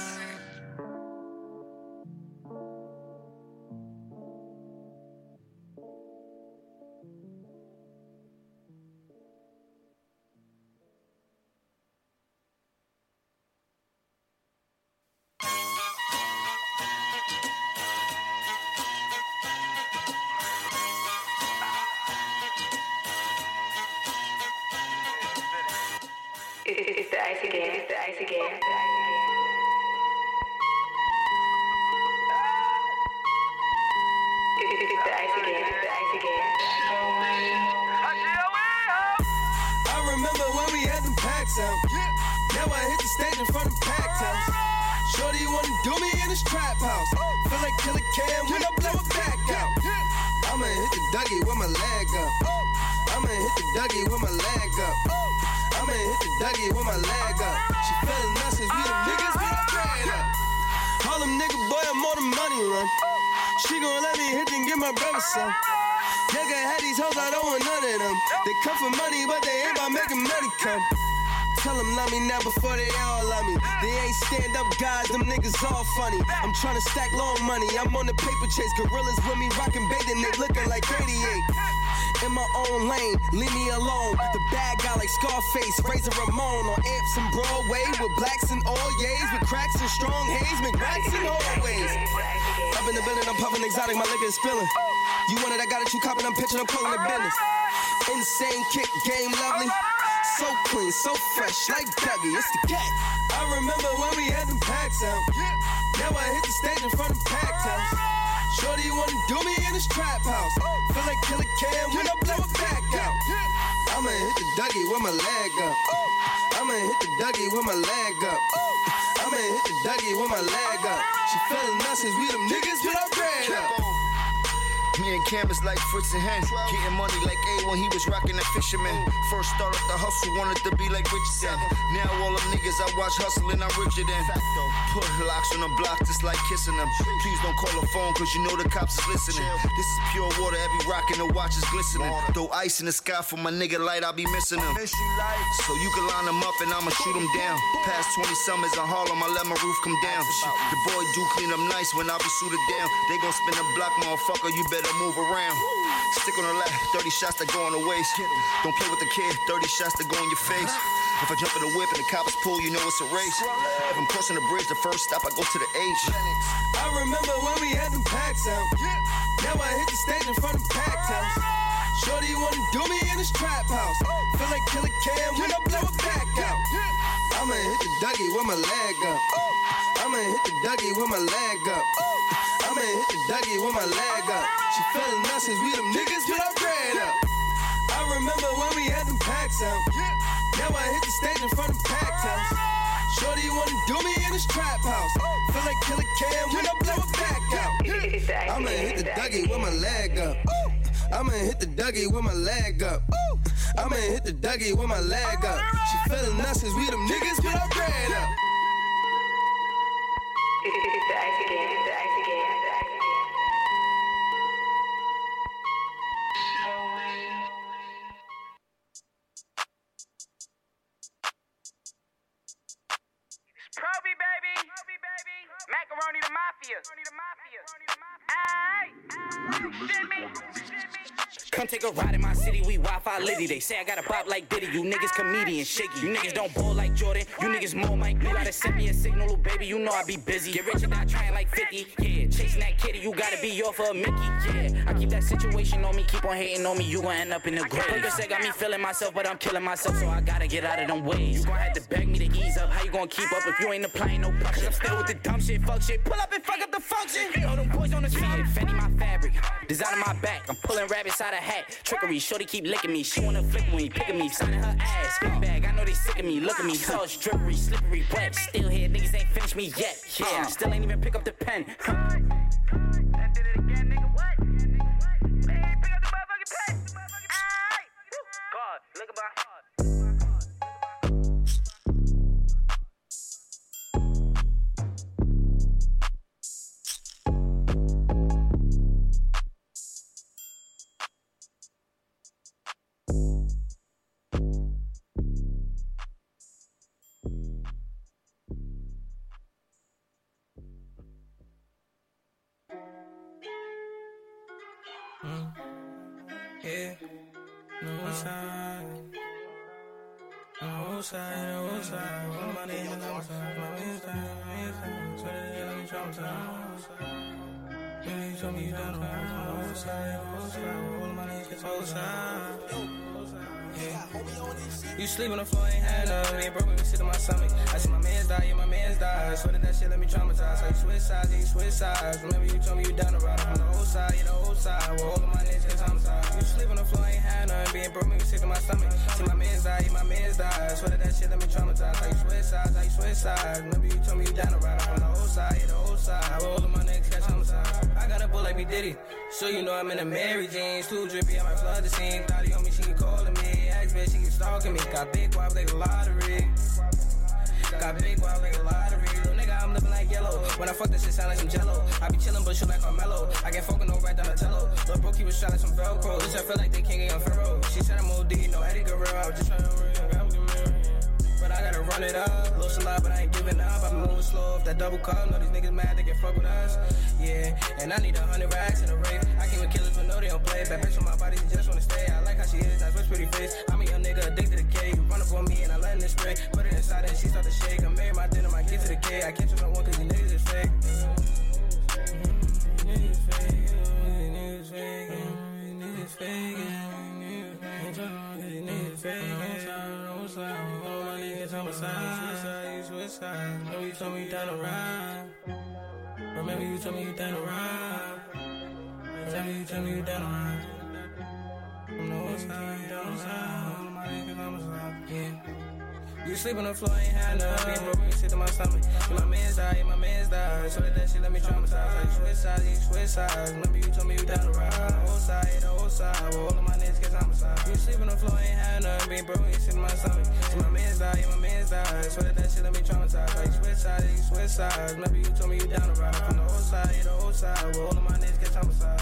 Tryna stack long money, I'm on the paper chase. Gorillas with me, rockin' bathing, they lookin' like 88. In my own lane, leave me alone. The bad guy like Scarface, Razor Ramon. On amps and Broadway, with blacks and all yays. With cracks and strong haze, McRacks and always. Up in the building, I'm puffin' exotic, my liquor is spillin'. You want it, I got it, you coppin', I'm pitchin', I'm callin' the business. Insane kick, game lovely. So clean, so fresh, like Dougie, it's the cat. I remember when we had them packs out. Now I hit the stage in front of packed house. Shorty wanna do me in this trap house. Feel like Killer Cam when I blow it back out. I'ma hit the Dougie with my leg up. I'ma hit the Dougie with my leg up. I'ma hit the Dougie with my leg up. She feelin' us since we them niggas with our bread up. Me and Cam is like Fritz and Hen. Getting money like A when he was rocking that fisherman. First started the hustle, wanted to be like Richardson. Now all them niggas I watch hustling, I'm richer than. Put locks on them blocks, just like kissing them. Please don't call a phone, cause you know the cops is listening. This is pure water, every rock in the watch is glistening. Throw ice in the sky for my nigga Light, I be missing him. So you can line them up and I'ma shoot them down. Past 20 summers in Harlem, I let my roof come down. The boy do clean up nice when I be suited down. They gon' spin the block, motherfucker, you better move around. Stick on the left, 30 shots that go on the waist. Don't play with the kid, 30 shots that go on your face. If I jump in the whip and the cops pull, you know it's a race. If I'm crossing the bridge, the first stop, I go to the H. I remember when we had them packs out. Now I hit the stage in front of packed house. Shorty wanna do me in this trap house. Feel like Killer Cam when I blow it back out. I'ma hit the Dougie with my leg up. I'ma hit the Dougie with my leg up. I'ma hit the Dougie with my leg up. She feelin' us since we them niggas with our bread up. I remember when we had them packs out. Now I hit the stage in front of packed house. Shorty wanna do me in this trap house. Feel like Killer Cam when I blow it back out. I'ma hit the Dougie with my leg up. I'ma hit the Dougie with my leg up. I'ma hit the Dougie with my leg up. She feelin' us since we them niggas with our bread up. It's the ice again, it's the ice again, it's the ice again. It's Proby, baby! Macaroni the Mafia. Come take a ride in my city, we Wi-Fi litty. They say I got a bop like Diddy, you niggas comedian shiggy. You niggas don't bowl like Jordan, you niggas more like Bill. I done sent me a signal, little baby, you know I be busy. Get rich and not trying like 50, yeah. Chasing that kitty, you gotta be off of Mickey, yeah. I keep that situation on me, keep on hating on me, you gon' end up in the grave. Purpose that got me feeling myself, but I'm killing myself, so I gotta get out of them ways. You gon' have to beg me to ease up, how you gon' keep up if you ain't applying no pressure? 'Cause I'm still with the dumb shit, fuck shit, pull up and fuck up the function. You know them boys on the street, Fendi my fabric, design on my back, I'm pulling rabbits out of hat. Trickery, shorty keep licking me, she wanna flick when he picking me, signing her ass. Big bag, I know they sick of me, look at me, touch, drippery, slippery, wet. Still here, niggas ain't finished me yet. Yeah, still ain't even pick up the pen. That did it again, nigga. What? They ain't pick up the motherfucking pen. Alright, God, look at my heart. Yeah, no outside. No outside, no outside. My money is outside. My inside, so that you jump outside. Yeah, you told me you don't know. Outside, outside. All my money is outside. Yeah. You sleep on the floor, ain't had none. It broke me, sit on my stomach. I see my man's die, yeah, my man's die. I swear that shit let me traumatize. Like switch sides, yeah, you switch sides. Remember you told me you down the ride. I'm the old side, yeah, the old side. Well, all of my niggas is on side. You sleep on the floor, ain't had none. Being broke, me sick on my stomach. See my man's die, yeah, my man's die. I swear that shit let me traumatize. Like switch sides, yeah, you switch sides. Remember you told me you down the ride. I'm the old side, yeah, the old side. Well, all of my niggas catch on side. I got a bull like me Diddy, so you know I'm in a Mary Jeans. Too drippy, I might flood the scene. Thotty on me, she calling me. Bitch, she keep stalking me. Got big wild like a lottery. Got big wild like a lottery. Little nigga, I'm living like yellow. When I fuck this shit, sound like some jello. I be chillin', but you like Carmelo. I can't fuck with no right down the tello. Little bro, keep a shot like some Velcro. Bitch, I feel like they can't get on Pharaoh. She said I'm OD, no Eddie Guerrero. I was just trying to but I gotta run it up. Lost a lot, but I ain't giving up. I been moving slow off that double cup. Know these niggas mad, they can fuck with us. Yeah, and I need 100 racks in a rape. I came with killers, but no, they don't play. Bad bitch on my body, she just wanna stay. I like how she is, nice, what's pretty face. I'm a young nigga, addicted to K. You run up on me and I let it spray. Put it inside and she start to shake. I married my dinner, my kids to the K. I can't trust no one cause these niggas is fake. Niggas fake, niggas fake, niggas fake, niggas fake, niggas fake. You switch sides. Remember you told me you down to ride. Remember you told me you down to ride. Tell me you down to ride. From the whole side, down the side. All my niggas on the side. Yeah. You sleep on the floor, ain't had none. Being broke, you sit in my stomach. See my man's die, yeah, my man's die. So that shit let me traumatize. Like switch sides, yeah, switch sides. Remember you told me you down to ride. The whole side, yeah, the whole side. Well, all of my niggas get homicide. You sleep on the floor, ain't had none. Being broke, you sit in my stomach. See my man's die, yeah, my man's die. So that shit let me traumatize. Like switch sides, yeah, switch sides. Remember you told me you down to ride. From the whole side, yeah, the whole side. Well, all of my niggas get homicide.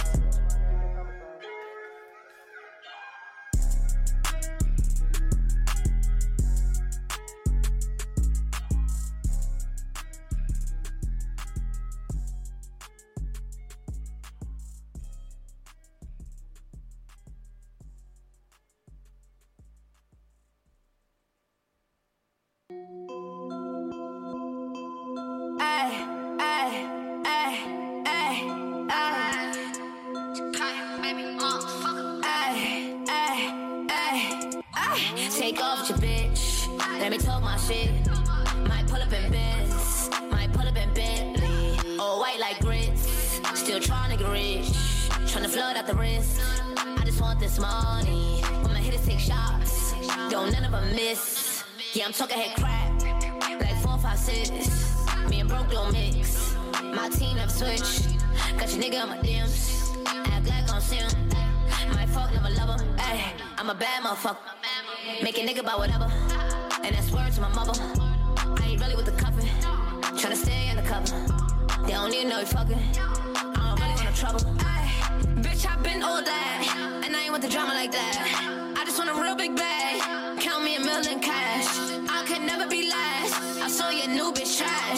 Trash.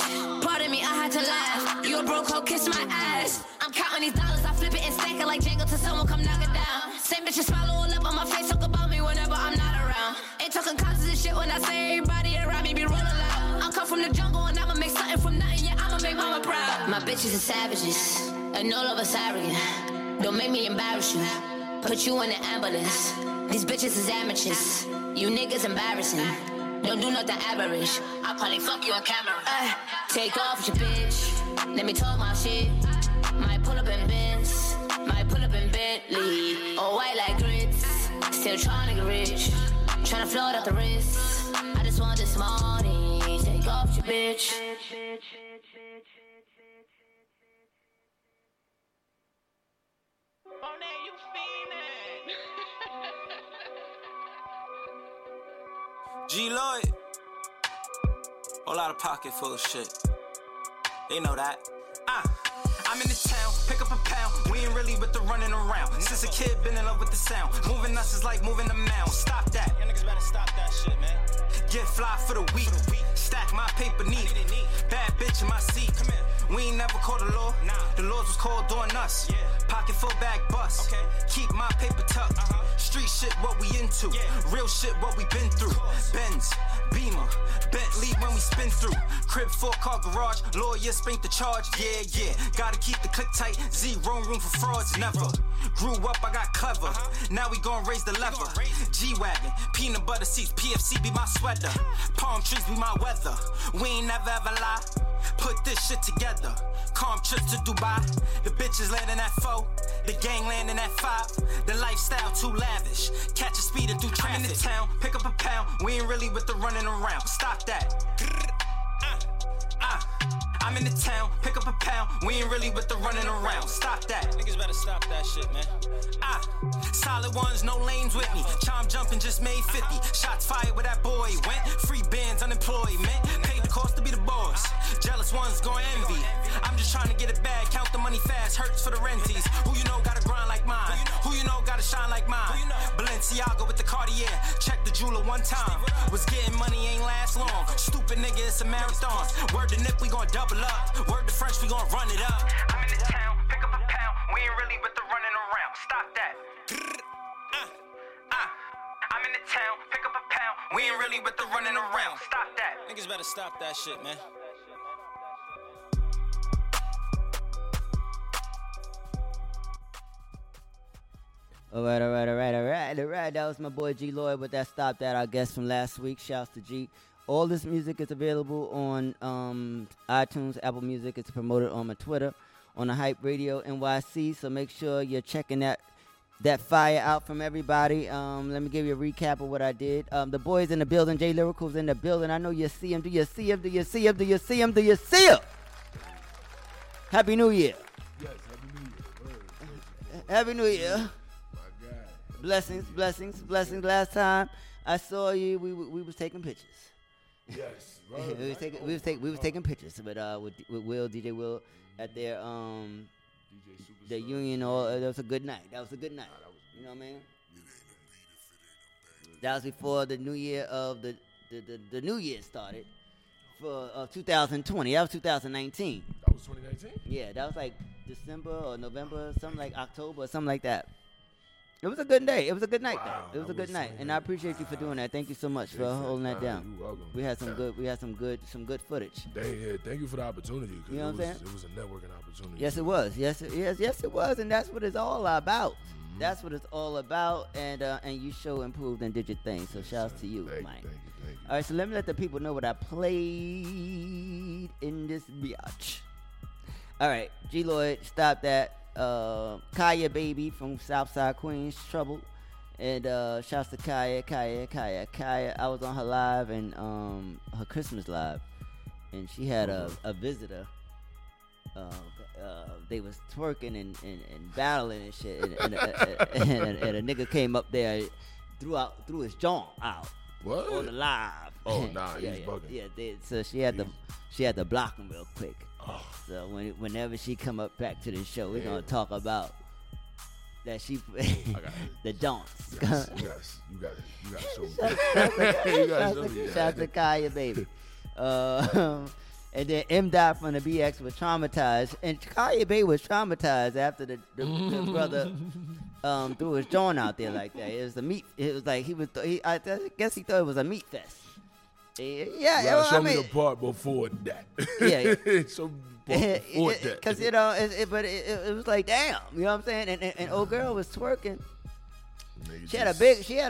Pardon me, I had to laugh. po, kiss my ass. I'm counting these dollars, I flip it and stack it like Django till someone come knock it down. Same bitches follow all up on my face, talk about me whenever I'm not around. Ain't talking causes and shit when I say everybody around me be rolling loud. I come from the jungle and I'ma make something from nothing, yeah, I'ma make mama proud. My bitches are savages, and all of us arrogant. Don't make me embarrass you, put you in the ambulance. These bitches is amateurs, you niggas embarrassing. Don't do nothing average, I'll probably fuck you on camera. Take off your bitch, let me talk my shit. Might pull up in Benz, might pull up in Bentley. All white like grits, still tryna get rich. Tryna float out the wrist, I just want this money. Take off your bitch. G Lloyd, all out of pocket full of shit. They know that. I'm in the town, pick up a pound. We ain't really with the running around. Since a kid, been in love with the sound. Moving us is like moving a mound. Stop that. Y'all niggas better stop that shit, man. Get fly for the week. Stack my paper neat. Bad bitch in my seat. Come here. We ain't never called the law. Nah. The laws was called on us. Yeah. Pocket full bag bust. Okay. Keep my paper tucked. Street shit, what we into. Yeah. Real shit, what we been through. Benz, Beamer, Bentley when we spin through. Crib, four-car garage. Lawyer spanked the charge. Yeah, yeah. Gotta keep the click tight. Zero room for frauds. Never. Grew up, I got clever. Now we gon' raise the lever. G-Wagon, peanut butter seats. PFC be my sweater. Palm trees be my weather. We ain't never ever lie. Put this shit together. Calm trips to Dubai. The bitches landing at 4. The gang landing at 5. The lifestyle too lavish. Catch a speeder through traffic. I'm in the town, pick up a pound. We ain't really with the running around. Stop that. I'm in the town, pick up a pound. We ain't really with the running around. Stop that. Niggas better stop that shit, man. Solid ones, no lanes with me. Chom jumping, just made 50. Shots fired where that boy went. Free bands, unemployment. Paid the cost to be the boss. Jealous ones gon' envy. I'm just trying to get it bad. Count the money fast. Hurts for the renties. Who you know gotta grind like mine? Who you know gotta shine like mine? Balenciaga with the Cartier. Check the jeweler one time. Was getting money ain't last long. Stupid nigga, it's a marathon. Word to Nip, we gon' double. Up. Word to French, we gon' run it up. I'm in the town, pick up a pound. We ain't really with the running around. Stop that. I'm in the town, pick up a pound. We ain't really with the running around. Stop that. Niggas better stop that shit, man. All right. That was my boy G Lloyd with that Stop That, I guess, from last week. Shouts to G. All this music is available on iTunes, Apple Music. It's promoted on my Twitter, on the Hype Radio NYC. So make sure you're checking that fire out from everybody. Let me give you a recap of what I did. The boys in the building, Jay Lyrical's in the building. I know you see him. Do you see him? Do you see him? Do you see him? Do you see him? Happy New Year. Yes, Happy New Year. Happy New Year. My God. Blessings. Last time I saw you, we was taking pictures. Yes, right. we was taking pictures, but with Will, DJ Will, at their the union. All that was a good night. You know what I mean? That was before the new year of the new year started for 2020. That was 2019. That was 2019. Yeah, that was like December or November, something like October, something like that. It was a good day. It was a good night, though. It was a good night, and I appreciate you for doing that. Thank you so much for holding that down. You're welcome. We had some good footage. Thank you for the opportunity. You know what I'm saying? It was a networking opportunity. Yes, it was. Yes, it was, and that's what it's all about. Mm-hmm. That's what it's all about, and you show improved and did your thing. So shouts to you, Mike. Thank you. All right, so let me let the people know what I played in this biatch. All right, G Lloyd, Stop That. Kaya Baby from Southside Queens, Trouble, and shouts to Kaya. I was on her live and her Christmas live, and she had a visitor. They was twerking and battling and shit, and a nigga came up there, threw his jaw out. What? On the live. Oh nah, he's bugging. Yeah, so she had to block him real quick. Oh. So whenever she come up back to the show, we're gonna talk about that she the don'ts. You got to show me. Shout out to Kaya Baby. And then M-Dot from the BX was traumatized. And Kaya Baby was traumatized after the brother threw his joint out there like that. It was a meat. It was like he was. I guess he thought it was a meat fest. Yeah. Well, show me the part before that. Yeah. Because, you know, it was like, damn. You know what I'm saying? And old girl was twerking. She had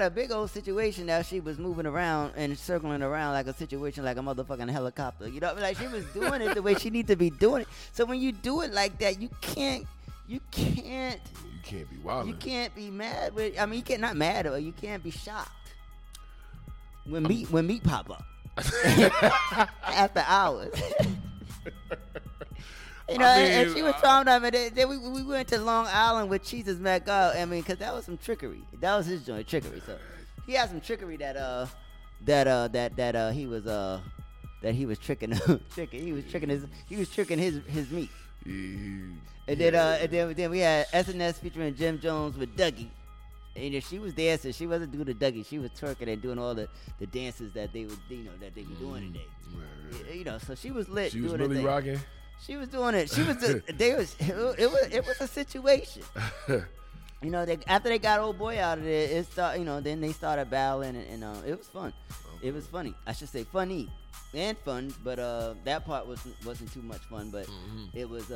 a big old situation that she was moving around and circling around like a situation like a motherfucking helicopter. You know, like she was doing it the way she needed to be doing it. So when you do it like that, you can't be wild. You can't be mad. You can't not mad, or you can't be shocked when meat pop up after hours. You know, and she was traumatized. Then we went to Long Island with Jesus McGill. I mean, because that was some trickery. That was his joint, trickery. So he had some trickery that he was tricking his meat. Mm-hmm. And then we had SNS featuring Jim Jones with Dougie. And if she was dancing, she wasn't doing the Dougie. She was twerking and doing all the dances that they would, you know, that they were doing today. Right. You know, so she was lit. She was really rocking. She was doing it. She was. It was a situation. You know, after they got old boy out of there, it started. You know, then they started battling, and it was fun. Okay. It was funny. I should say funny and fun, but that part wasn't too much fun. But It was.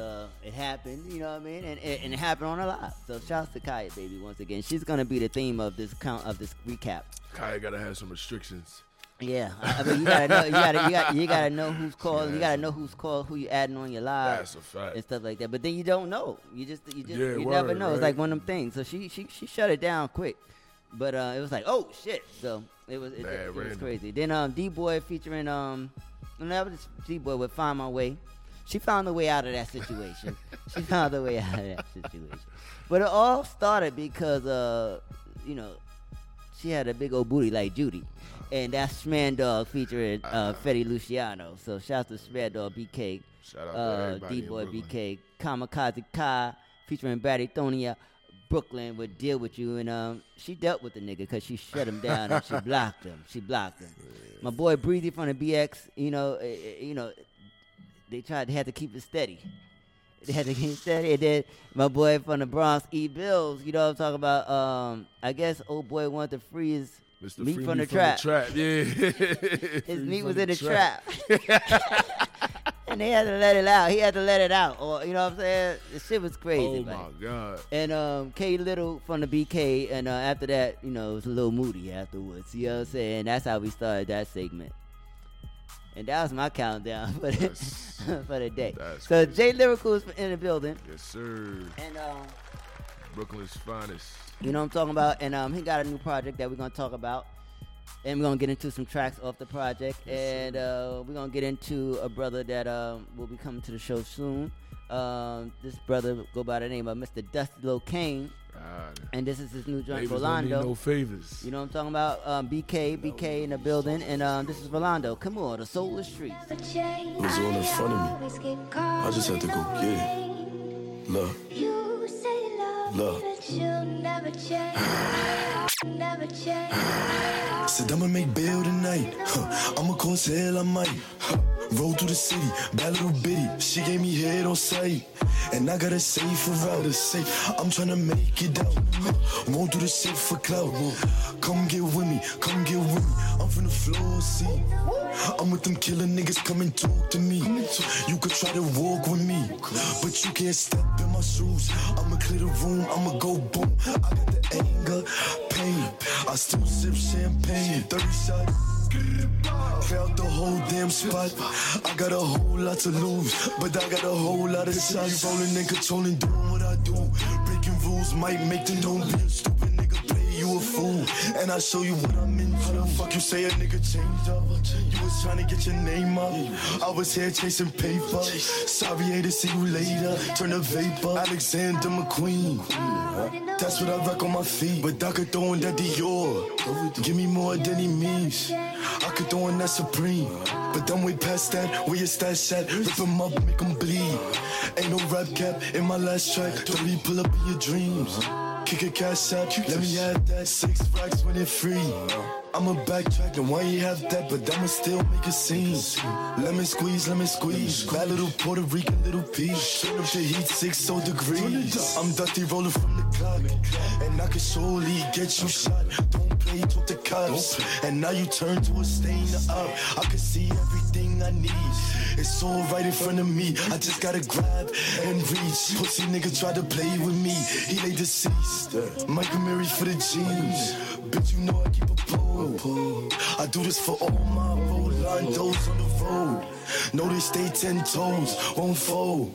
It happened. You know what I mean? And it happened on her live. So shouts to Kaya Baby once again. She's gonna be the theme of this recap. Kaya gotta have some restrictions. Yeah, I mean, you gotta know who's calling. You gotta know who's called, who you adding on your live. That's a fact. And stuff like that. But then you don't know. You never know. Right? It's like one of them things. So she shut it down quick. But it was like, oh shit. So it was crazy. Then D-Boy featuring D-Boy would Find My Way. She found the way out of that situation. But it all started because you know, she had a big old booty like Judy. And that's Schmandog featuring Fetty Luciano. So shout out to Schmandog BK. Shout out to D-Boy BK. Kamikaze Kai featuring Barithonia Brooklyn would deal with you. And she dealt with the nigga because she shut him down and she blocked him. Yes. My boy Breezy from the BX, you know, they had to keep it steady. And then my boy from the Bronx, E. Bills, you know what I'm talking about? I guess old boy wanted to freeze Mr. Meat from the trap. Yeah. His meat was in the trap. And they had to let it out. He had to let it out. Or, you know what I'm saying? The shit was crazy. Oh, my God. And K Little from the BK. And after that, you know, it was a little moody afterwards. You know what I'm saying? And that's how we started that segment. And that was my countdown for the day. So crazy. Jay Lyrical is in the building. Yes, sir. And Brooklyn's finest. You know what I'm talking about? And he got a new project that we're going to talk about. And we're going to get into some tracks off the project. And we're going to get into a brother that will be coming to the show soon. This brother go by the name of Mr. Dusty Locane. And this is his new joint, Rolando. No favors. You know what I'm talking about? BK in the building. And this is Rolando. Come on, the Solar Streets. It's all in front of me. I just had to go get it. Love. You'll never change. Said I'ma make bail tonight. I'ma cause hell, I might. Roll through the city, bad little bitty. She gave me head on sight. And I got a safe around the safe. I'm tryna make it out. Won't do the shit for clout. Come get with me. I'm from the floor seat. I'm with them killer niggas, come and talk to me. You could try to walk with me, but you can't step in my shoes. I'ma clear the room, I'ma go boom. I got the anger, pain. I still sip champagne, 30 shots. Felt the whole damn spot. I got a whole lot to lose, but I got a whole lot of shots. Rolling and controlling, doing what I do. Breaking rules might make them don't be stupid, nigga. Play you a fool, and I show you what I'm into. How the fuck you say a nigga changed up? You was trying to get your name up. I was here chasing paper. Sorry, hate to see you later. Turn the vapor, Alexander McQueen. That's what I rock on my feet. But I could throw in that Dior. Give me more than he means. I could throw in that Supreme, but I'm way past that. Where your stash at? Rip them up, make them bleed. Ain't no rap cap in my last track. Don't be pull up in your dreams. Kick a cash out, let me add that. 6 racks when it's free. I'ma backtrack and why you have that, but I'ma still make a scene. Let me squeeze, bad little Puerto Rican little piece. Turn up the heat, 60 degrees. I'm Dusty rolling from the clock, and I can surely get you shot. Don't play, talk to cops, and now you turn to a stain up. I can see everything I need. It's all right in front of me. I just gotta grab and reach. Pussy nigga try to play with me. He lay deceased. Michael Mary for the jeans. Bitch, you know I keep a pole. I do this for all my Rolandos on the road. No, they stay 10 toes, won't fold.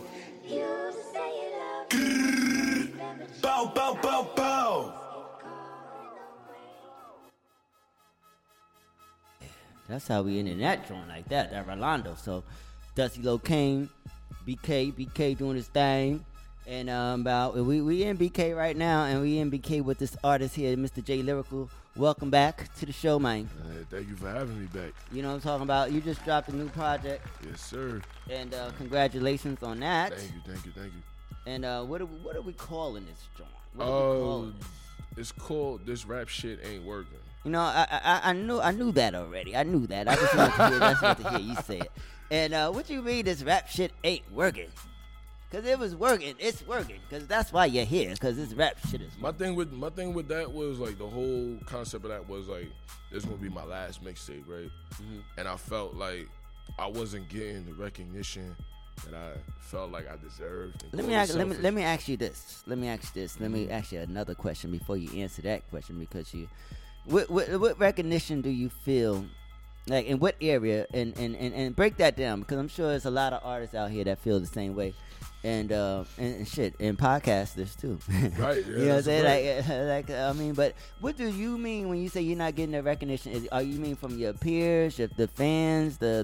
Bow, bow, bow, bow. That's how we ended that joint like that, that Rolando. So Dusty Locane, BK doing his thing. And we in BK right now, and we in BK with this artist here, Mr. Jay Lyrical. Welcome back to the show, man. Thank you for having me back. You know what I'm talking about? You just dropped a new project. Yes, sir. And congratulations on that. Thank you. And what are we calling this joint? It's called This Rap Shit Ain't Working. You know, I knew that already. I knew that. I just wanted to hear you say it. And what you mean this rap shit ain't working? Cause it was working. It's working. Cause that's why you're here. Cause this rap shit is working. My thing with that was like the whole concept of that was like this gonna be my last mixtape, right? Mm-hmm. And I felt like I wasn't getting the recognition that I felt like I deserved. Let me ask you this. Let me ask you another question before you answer that question, because you. What recognition do you feel, like in what area, and break that down, because I'm sure there's a lot of artists out here that feel the same way, and podcasters too. Right. Yeah, you know what I'm saying? Right. But what do you mean when you say you're not getting the recognition? Are you mean from your peers, the fans, I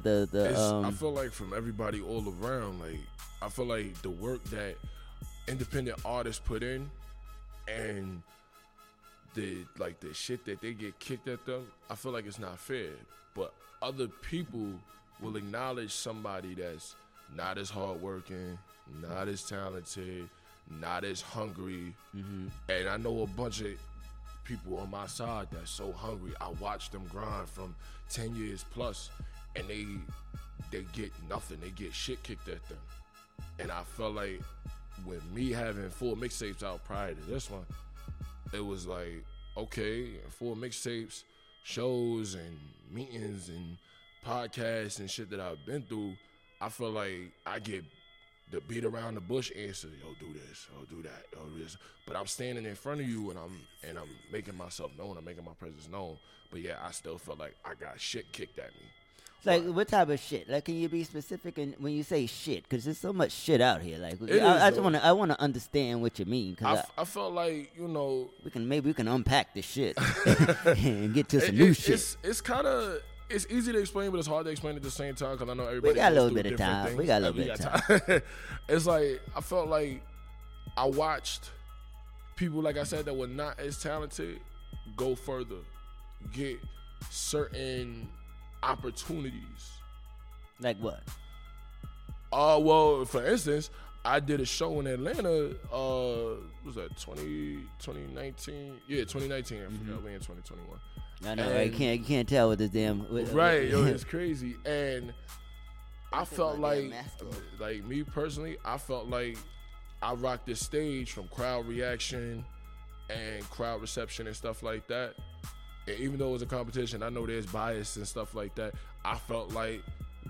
feel like from everybody all around. Like I feel like the work that independent artists put in, and the shit that they get kicked at them, I feel like it's not fair. But other people will acknowledge somebody that's not as hardworking, not as talented, not as hungry. Mm-hmm. And I know a bunch of people on my side that's so hungry. I watch them grind from 10 years plus, and they get nothing. They get shit kicked at them. And I felt like with me having 4 mixtapes out prior to this one, it was like, okay, 4 mixtapes, shows, and meetings, and podcasts, and shit that I've been through, I feel like I get the beat around the bush answer, yo, do this, or do that, or this. But I'm standing in front of you, and I'm making myself known, I'm making my presence known. But yeah, I still feel like I got shit kicked at me. Like, what type of shit? Like, can you be specific when you say shit? Because there's so much shit out here. Like, I just want to understand what you mean. Cause I felt like, you know, we can unpack this shit and get to some new shit. It's kind of, it's easy to explain, but it's hard to explain at the same time, because I know everybody. We got a little bit of time. It's like I felt like I watched people, like I said, that were not as talented go further, get certain opportunities. Like what? Well, for instance, I did a show in Atlanta, was that 2019? Yeah, 2019. I forgot, we're in 2021. I know, right? You can't tell with this damn... Right, yo, it's crazy. And I felt like me personally, I felt like I rocked this stage from crowd reaction and crowd reception and stuff like that. And even though it was a competition, I know there's bias and stuff like that. I felt like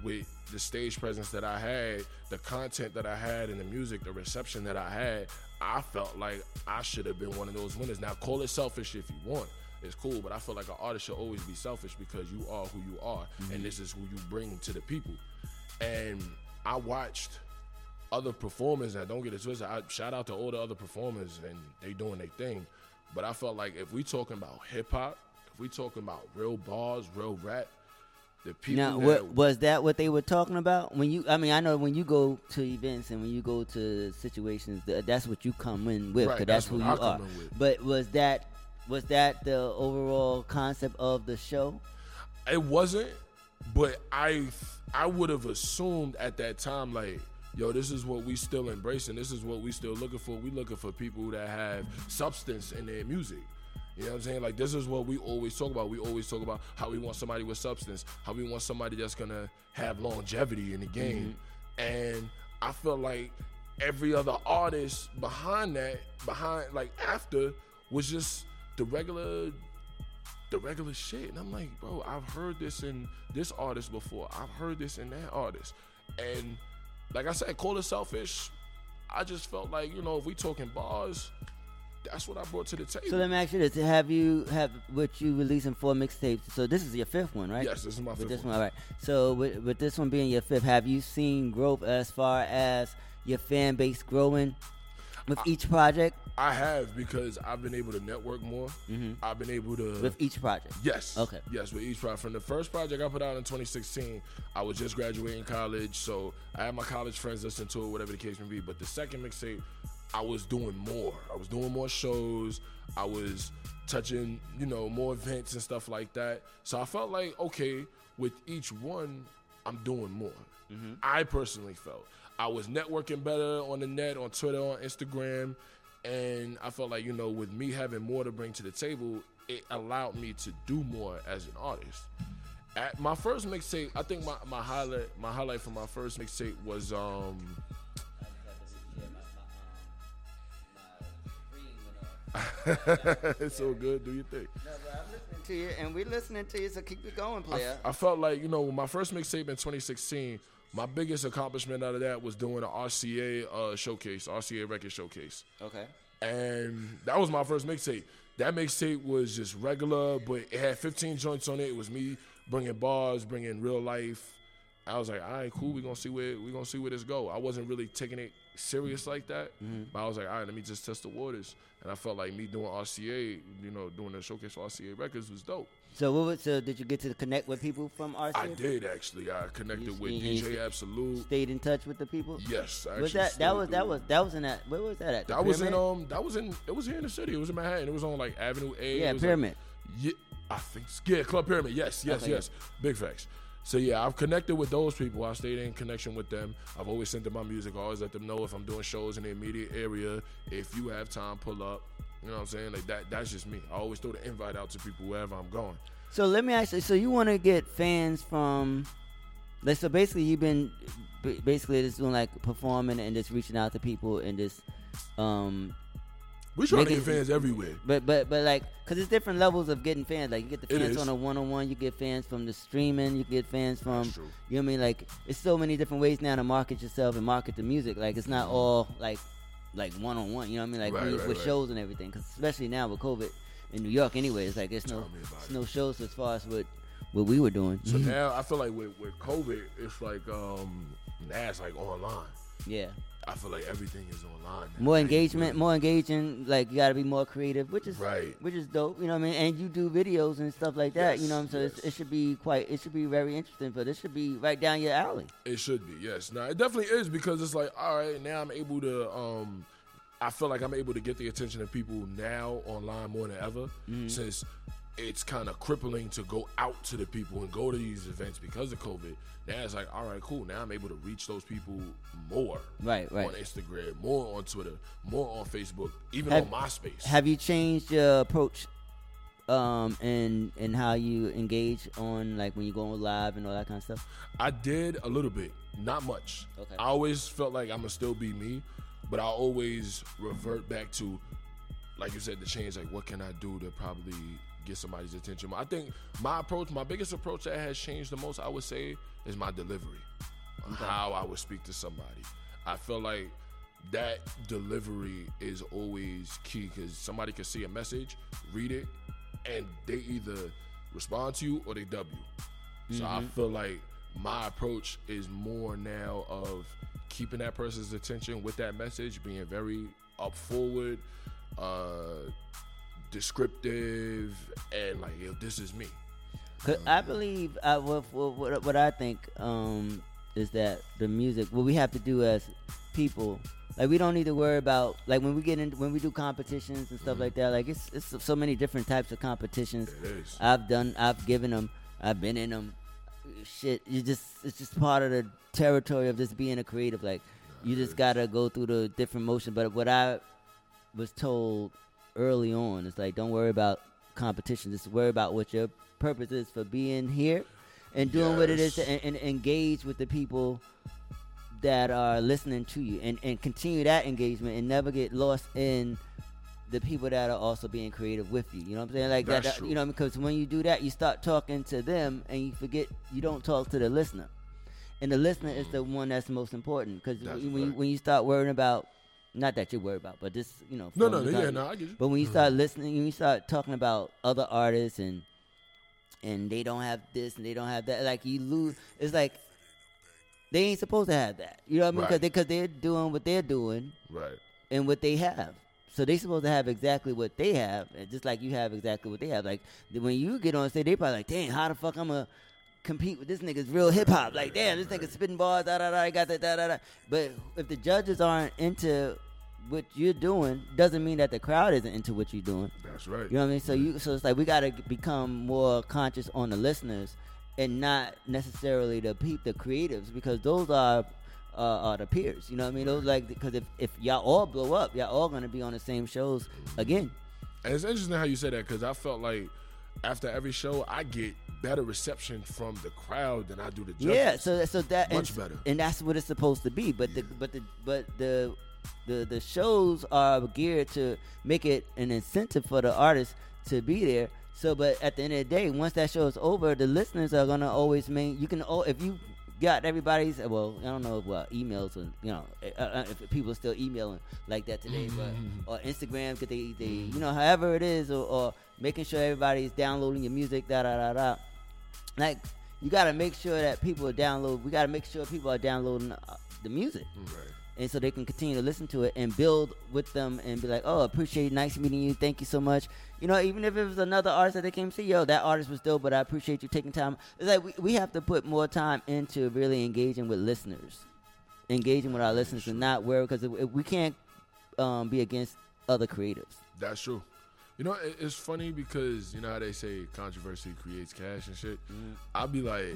with the stage presence that I had, the content that I had, and the music, the reception that I had, I felt like I should have been one of those winners. Now, call it selfish if you want. It's cool, but I feel like an artist should always be selfish, because you are who you are, mm-hmm. and this is who you bring to the people. And I watched other performers, and don't get it twisted, I shout out to all the other performers, and they doing their thing. But I felt like if we talking about hip-hop, we talking about real bars, real rap. The people now, was that what they were talking about? I know when you go to events and when you go to situations, that's what you come in with, because right, that's who you are. But was that the overall concept of the show? It wasn't, but I would have assumed at that time, like, yo, this is what we still embracing. This is what we still looking for. We looking for people that have substance in their music. You know what I'm saying? Like, this is what we always talk about. We always talk about how we want somebody with substance, how we want somebody that's gonna have longevity in the game. Mm-hmm. And I feel like every other artist behind that, behind, like, after, was just the regular shit. And I'm like, bro, I've heard this in this artist before. I've heard this in that artist. And like I said, call it selfish. I just felt like, you know, if we talking bars, that's what I brought to the table. So let me ask you this. Have what you releasing 4 mixtapes? So this is your 5th one, right? Yes, this is my 5th one. All right. So with this one being your 5th, have you seen growth as far as your fan base growing with each project? I have, because I've been able to network more. Mm-hmm. I've been able to... With each project? Yes. Okay. Yes, with each project. From the first project I put out in 2016, I was just graduating college, so I had my college friends listen to it, whatever the case may be. But the second mixtape, I was doing more. I was doing more shows. I was touching, you know, more events and stuff like that. So I felt like, okay, with each one, I'm doing more. Mm-hmm. I personally felt. I was networking better on the net, on Twitter, on Instagram. And I felt like, you know, with me having more to bring to the table, it allowed me to do more as an artist. At my first mixtape, I think my highlight from my first mixtape was it's so good. Do you think? No, but I'm listening to you, and we're listening to you. So keep it going, player. I felt like, you know, with my first mixtape in 2016. My biggest accomplishment out of that was doing the RCA showcase, RCA record showcase. Okay. And that was my first mixtape. That mixtape was just regular, but it had 15 joints on it. It was me bringing bars, bringing real life. I was like, all right, cool. We're gonna see where this go. I wasn't really taking it serious like that, mm-hmm. but I was like, all right, let me just test the waters. And I felt like me doing RCA, you know, doing the showcase for RCA Records was dope. So did you get to connect with people from RCA? I did, actually. I connected with DJ Absolute. Stayed in touch with the people. Yes, I was actually. That was in that. Where was that at? It was here in the city. It was in Manhattan. It was on like Avenue A. Yeah, Pyramid. Like, yeah, I think. Yeah, Club Pyramid. Yes, okay, yes. Yeah. Big facts. So yeah, I've connected with those people. I stayed in connection with them. I've always sent them my music. I always let them know if I'm doing shows in the immediate area. If you have time, pull up. You know what I'm saying? Like that's just me. I always throw the invite out to people wherever I'm going. So let me ask you, so you want to get fans from, like, so basically you've been basically just doing like performing and just reaching out to people and just we try to get fans everywhere. But like, because it's different levels of getting fans. Like, you get the fans on a one-on-one. You get fans from the streaming. You get fans from, you know what I mean? Like, it's so many different ways now to market yourself and market the music. Like, it's not all like one-on-one. You know what I mean? Like, with shows and everything. Because especially now with COVID in New York anyway, it's like there's no shows as far as what we were doing. So now I feel like with COVID, it's like, now it's like online. Yeah. I feel like everything is online now. More engagement, more engaging. Like, you got to be more creative, which is dope. You know what I mean? And you do videos and stuff like that. Yes, you know what I'm saying? So yes. It should be very interesting. But it should be right down your alley. It should be, yes. Now it definitely is, because it's like, all right, now I'm able to. I feel like I'm able to get the attention of people now online more than ever, mm-hmm. since it's kind of crippling to go out to the people and go to these events because of COVID. Now it's like, all right, cool. Now I'm able to reach those people more on Instagram, more on Twitter, more on Facebook, even on MySpace. Have you changed your approach and how you engage on, like, when you go live and all that kind of stuff? I did a little bit, not much. Okay. I always felt like I'm going to still be me, but I always revert back to, like you said, the change. Like, what can I do to probably get somebody's attention? I think my biggest approach that has changed the most, I would say, is my delivery, how I would speak to somebody. I feel like that delivery is always key, because somebody can see a message, read it, and they either respond to you or they dub you. So mm-hmm. I feel like my approach is more now of keeping that person's attention with that message, being very up forward, descriptive, and like, yo, this is me. I believe what I think is that the music, what we have to do as people, like, we don't need to worry about, like, when we get in, when we do competitions and stuff mm-hmm. like that. Like, it's so many different types of competitions. It is. I've given them. I've been in them. Shit, it's just part of the territory of just being a creative. Like, you just gotta go through the different motion. But what I was told early on. It's like, don't worry about competition. Just worry about what your purpose is for being here and doing what it is to, and engage with the people that are listening to you, and continue that engagement and never get lost in the people that are also being creative with you. You know what I'm saying? Like that's true. You know, because when you do that, you start talking to them and you forget you don't talk to the listener. And the listener is the one that's most important, because when you start worrying about, not that you worry about, but this, you know. I get you. But when you start listening, when you start talking about other artists and they don't have this and they don't have that, like you lose. It's like they ain't supposed to have that. You know what I mean? Because they're doing what they're doing, right? And what they have. So they supposed to have exactly what they have, just like you have exactly what they have. Like when you get on stage, they probably like, dang, how the fuck I'm gonna compete with this nigga's real hip hop? Like, damn, this nigga spitting bars, da da da, I got that, da da da. But if the judges aren't into what you're doing, doesn't mean that the crowd isn't into what you're doing. That's right. You know what I mean? So so it's like we gotta become more conscious on the listeners and not necessarily the creatives, because those are the peers. You know what I mean? Those like, because if y'all all blow up, y'all all gonna be on the same shows again. And it's interesting how you say that, because I felt like after every show, I get better reception from the crowd than I do the judges. Yeah, so that much better, and that's what it's supposed to be. But the shows are geared to make it an incentive for the artists to be there. So, but at the end of the day, once that show is over, the listeners are gonna always if you got everybody's, I don't know about emails, and you know, if people are still emailing like that today, but or Instagram, cause they you know, however it is, or making sure everybody's downloading your music, da da da da. Like, you gotta make sure that people download. We gotta make sure people are downloading the music, right? And so they can continue to listen to it and build with them and be like, oh, appreciate it. Nice meeting you. Thank you so much. You know, even if it was another artist that they came to see, yo, that artist was dope, but I appreciate you taking time. It's like we have to put more time into really engaging with listeners, engaging with our listeners, and not worry, because we can't be against other creatives. That's true. You know, it's funny because, you know how they say controversy creates cash and shit? I'll be like,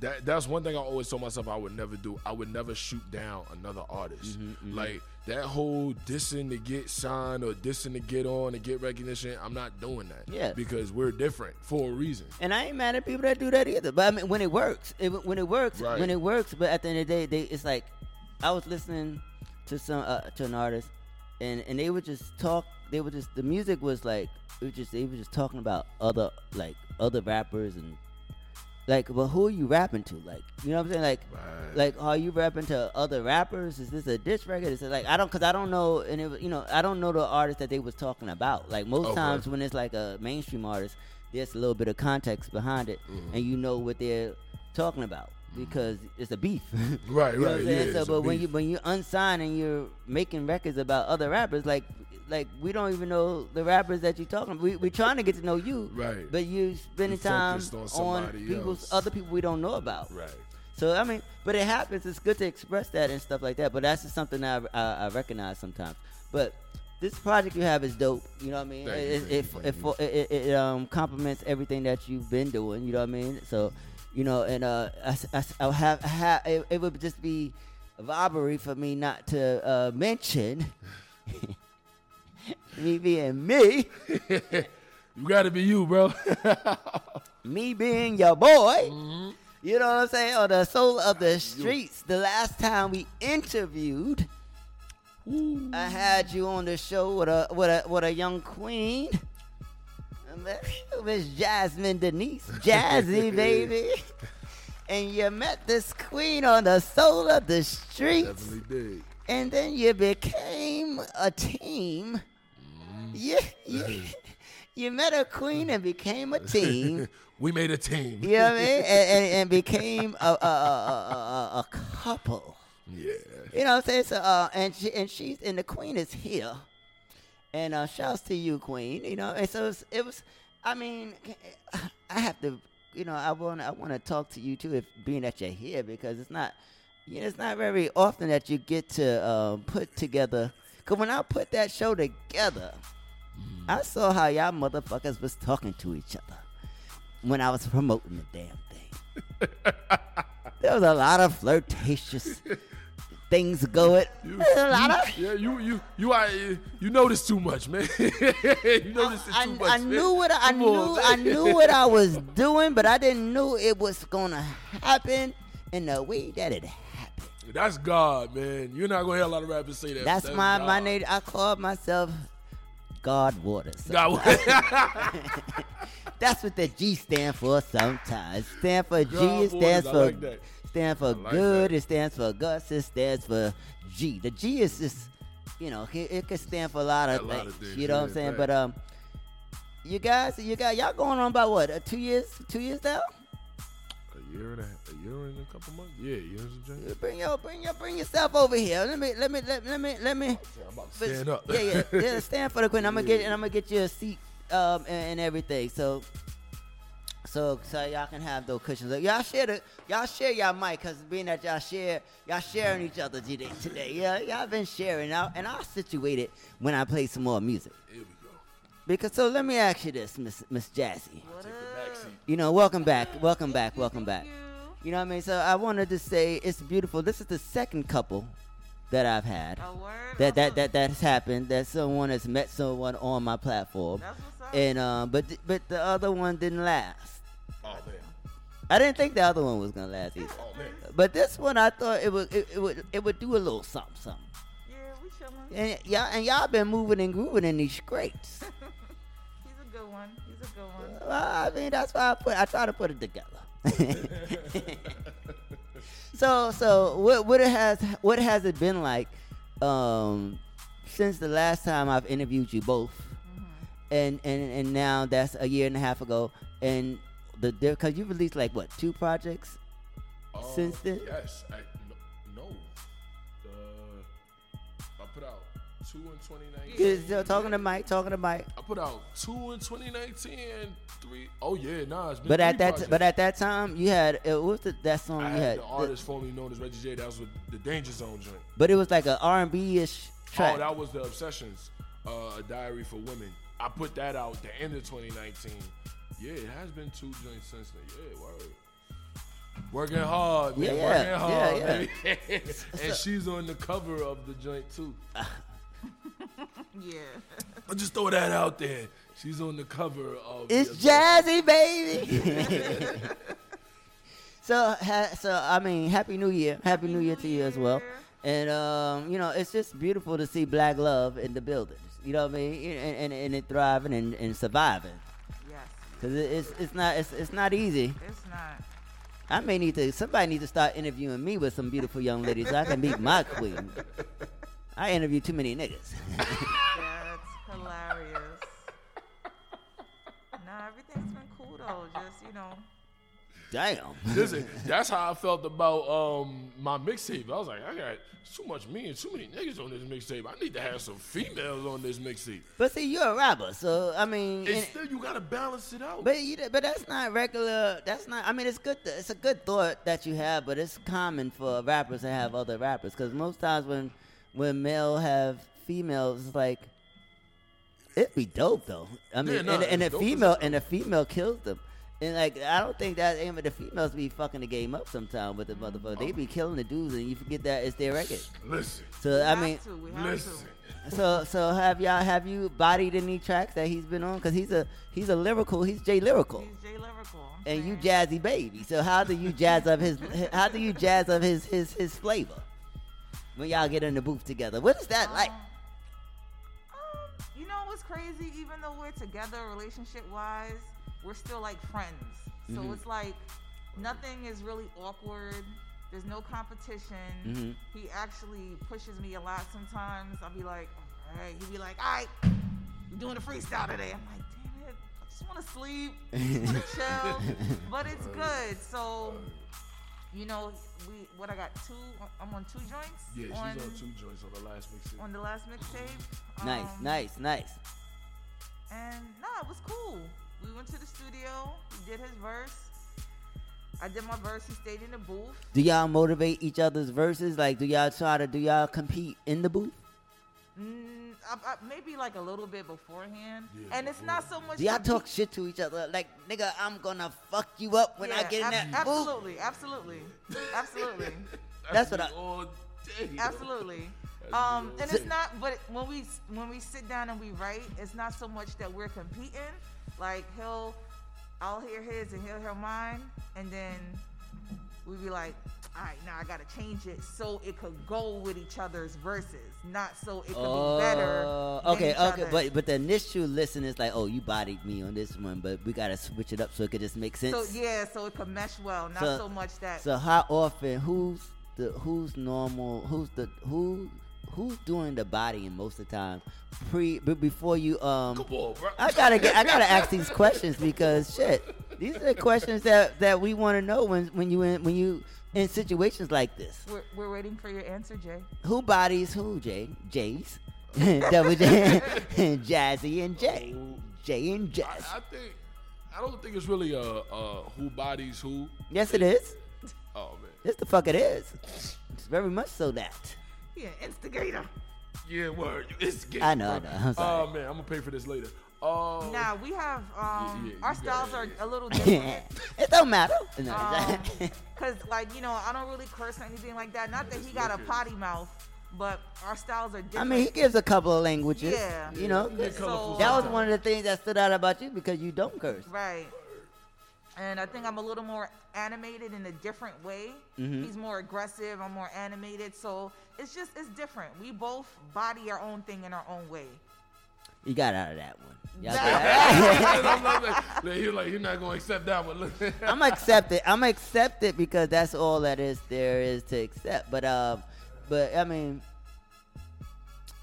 that's one thing I always told myself I would never do. I would never shoot down another artist. Like, that whole dissing to get signed or dissing to get on to get recognition, I'm not doing that. Yeah. Because we're different for a reason. And I ain't mad at people that do that either. But, I mean, when it works. But at the end of the day, it's like, I was listening to an artist, and they would just talk. They were just, the music was like, they were just talking about other rappers and, like, but who are you rapping to? Like, you know what I'm saying? Like, are you rapping to other rappers? Is this a diss record? Is it like, because I don't know, and it was, you know, I don't know the artist that they was talking about. Like, most times when it's like a mainstream artist, there's a little bit of context behind it, and you know what they're talking about because it's a beef. Right, you know what I'm so, but when you unsigned and you're making records about other rappers, like we don't even know the rappers that you're talking about. We're trying to get to know you, right? But you spending time on other people we don't know about, right? So I mean, but it happens. It's good to express that and stuff like that. But that's just something I recognize sometimes. But this project you have is dope. You know what I mean? It complements everything that you've been doing. You know what I mean? So, you know, and it would just be a robbery for me not to mention. Me being me. You gotta be you, bro. Me being your boy. You know what I'm saying? Or the soul of the streets. The last time we interviewed, I had you on the show with a young queen, Miss Jasmine Denise, Jazzy baby. And you met this queen on the soul of the streets. Definitely did. And then you became a team. You met a queen and became a team. We made a team. You know what I mean? And became a couple. Yeah. You know what I'm saying? So, and the queen is here. And shouts to you, queen. You know, and so it was. I mean, I have to. You know, I want to talk to you too, if being that you're here, because it's not. Yeah, it's not very often that you get to put together. Because when I put that show together, I saw how y'all motherfuckers was talking to each other when I was promoting the damn thing. There was a lot of flirtatious things going. You know this too much, man. I knew what I was doing, but I didn't know it was gonna happen in the way that it happened. That's God, man. You're not gonna hear a lot of rappers say that. That's my name. I called myself God Waters. That's what the G stand for sometimes. Stand for God G, it stands Waters, for like stand for like good, that. It stands for guts, it stands for G. The G is just, you know, it could stand for a lot of things, you know what I'm saying? Right. But you guys, y'all going on about what? 2 years now? A year and a couple months. Yeah, years and change. Bring yourself over here. Let me. I'm about to stand up. Yeah. Stand for the queen. I'm gonna get you a seat and everything. So y'all can have those cushions. Y'all share y'all mic, cause being that y'all sharing each other today. Yeah, y'all been sharing out, and I'll situate it when I play some more music. Here we go. Because so let me ask you this, Miss Jazzy. What up? You know, welcome back. You know what I mean? So I wanted to say it's beautiful. This is the second couple that I've had that's happened. That someone has met someone on my platform, that's what's up. And but the other one didn't last. Oh man! I didn't think the other one was gonna last either. Oh man! But this one, I thought it would do a little something. Yeah, we chilling. And y'all been moving and grooving in these crates. He's a good one. Well, I mean, that's why I try to put it together. So what has it been like since the last time I've interviewed you both, mm-hmm. and now that's a year and a half ago, and because you released like what, 2 projects since then? Yes, I put out 2 in 2019. Yeah, talking to Mike. I put out 2 in 2019 and 3. Oh yeah, nah, it's been. But at that time, you had that song. I had the artist formerly known as Reggie J. That was with the Danger Zone joint. But it was like an R&B-ish track. Oh, that was the Obsessions, a Diary for Women. I put that out the end of 2019. Yeah, it has been 2 joints since then. Yeah, word. Working hard, man. Yeah. And she's on the cover of the joint too. Yeah. I'll just throw that out there. She's on the cover of It's Jazzy Baby. So I mean, Happy New Year to you as well. And you know, it's just beautiful to see Black love in the building. You know what I mean? And it thriving and surviving. Yes. Cuz it's not easy. It's not. I may somebody needs to start interviewing me with some beautiful young ladies so I can meet my queen. I interview too many niggas. Yeah, that's hilarious. Nah, everything's been cool though. Just, you know. Damn. Listen, that's how I felt about my mixtape. I was like, I got too much me and too many niggas on this mixtape. I need to have some females on this mixtape. But see, you're a rapper, so I mean, and still you gotta balance it out. But that's not regular. That's not. I mean, it's good. It's a good thought that you have, but it's common for rappers to have other rappers, because most times when male have females, it's like, it'd be dope though. I mean, and a female kills them. And like, I don't think that the females be fucking the game up sometime with the motherfucker. They be killing the dudes, and you forget that it's their record. Listen. So I mean, listen. So have you bodied any tracks that he's been on? Because he's Jay Lyrical. He's Jay Lyrical. And you Jazzy Baby. So how do you jazz up his his flavor? When y'all get in the booth together, what is that like? You know what's crazy? Even though we're together relationship-wise, we're still like friends. So mm-hmm. It's like nothing is really awkward. There's no competition. Mm-hmm. He actually pushes me a lot sometimes. I'll be like, all right. He'd be like, all right, we're doing a freestyle today. I'm like, damn it. I just want to sleep. I just want to chill. But it's good. So... You know, I got 2. I'm on 2 joints. Yeah, she's on 2 joints on the last mixtape. Nice. And it was cool. We went to the studio. He did his verse. I did my verse. He stayed in the booth. Do y'all motivate each other's verses? Like, do y'all compete in the booth? Maybe like a little bit beforehand, yeah, and it's not so much. Do y'all talk shit to each other? Like, nigga, I'm gonna fuck you up when I get in that booth. Absolutely. That's what I. Absolutely. And it's not, but when we sit down and we write, it's not so much that we're competing. Like I'll hear his and he'll hear mine, and then we be like, all right, now I gotta change it so it could go with each other's verses, not so it could be better. Okay, but the initial listen is like, oh, you bodied me on this one, but we gotta switch it up so it could just make sense. So it could mesh well, not so much that. So how often? Who's doing the bodying most of the time? Before you Come on, bro. I gotta ask these questions because these are the questions that we want to know when you in situations like this. We're waiting for your answer, Jay. Who bodies who, Jay? Jays, Double J, Jazzy and Jay, Jay and Jazz. I don't think it's really who bodies who. Yes, it is. Oh man, yes the fuck it is. It's very much so that. Yeah, instigator. Yeah, word. You instigator. I know. I'm sorry. Oh, man, I'm going to pay for this later. Nah, we have, our styles are a little different. It don't matter. Because, I don't really curse or anything like that. Not that he got a potty mouth, but our styles are different. I mean, he gives a couple of languages. Yeah. So, that was one of the things that stood out about you because you don't curse. Right. And I think I'm a little more animated in a different way. Mm-hmm. He's more aggressive. I'm more animated. So it's different. We both body our own thing in our own way. You got out of that one. You're not going to accept that one. I'm going to accept it. I'm going to accept it because that's all that there is to accept. But I mean,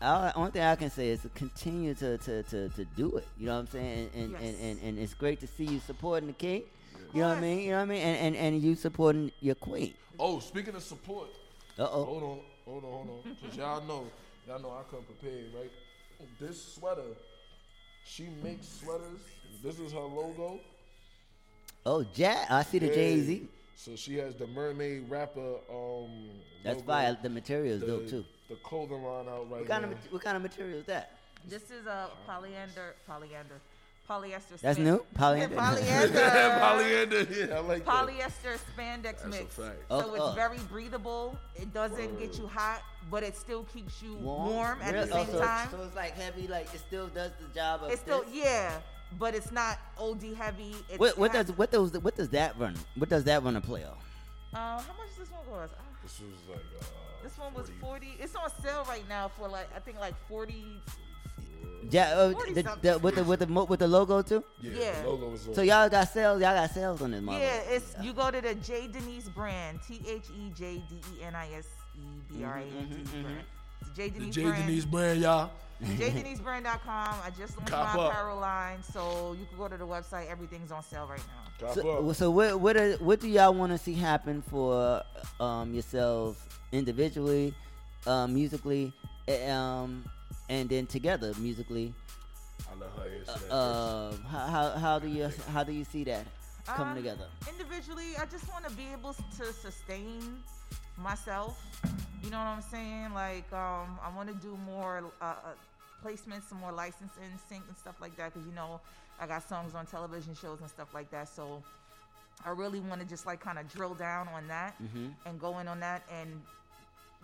the only thing I can say is to continue to do it. You know what I'm saying? And it's great to see you supporting the king. You know what I mean? And you supporting your queen. Oh, speaking of support. Hold on. Cause y'all know I come prepared, right? This sweater, she makes sweaters. This is her logo. Oh, Jack, I see the Jay-Z. So she has the mermaid wrapper. That's fire. The material's dope too. The clothing line out right now. What kind of material is that? This is a polyester. That's new? Polyester. Polyester. Yeah, I like polyester spandex mix. So it's very breathable. It doesn't get you hot, but it still keeps you warm at the same time. So it's like heavy, like it still does the job of but it's not OD heavy. It's what does that run a play on? How much does this one cost? This was like this one was 40. It's on sale right now for I think 40. Yeah, with the logo too. Yeah. The logo is on. So y'all got sales on this model. Yeah, you go to the J Denise Brand, TheJDeniseBrand. J Denise Brand. J Denise Brand, y'all. JDeniseBrand.com. I just launched my apparel line, so you can go to the website. Everything's on sale right now. So what do y'all want to see happen for yourselves individually, musically, and then together musically? I love how you answer that. How do you see that coming together? Individually, I just want to be able to sustain myself. You know what I'm saying? Like, I want to do more placements, some more licensing, sync, and stuff like that. Because, I got songs on television shows and stuff like that. So I really want to just, kind of drill down on that and go in on that. And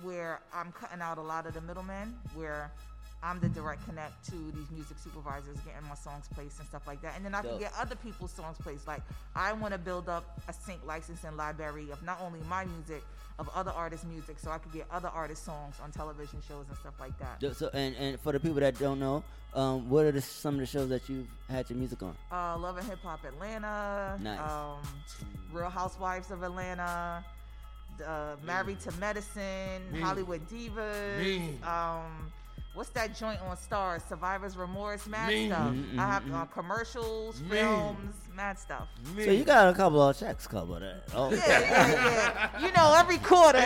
where I'm cutting out a lot of the middlemen, where I'm the direct connect to these music supervisors, getting my songs placed and stuff like that. And then I can get other people's songs placed. Like, I want to build up a sync licensing library of not only my music, of other artists' music, so I could get other artists' songs on television shows and stuff like that. So, and for the people that don't know, what are some of the shows that you've had your music on? Love and Hip Hop Atlanta, nice. Real Housewives of Atlanta, Married to Medicine, Hollywood Divas. What's that joint on Stars? Survivor's Remorse, mad stuff. I have commercials, films, mad stuff. So you got a couple of checks covered. Oh. Yeah. Every quarter.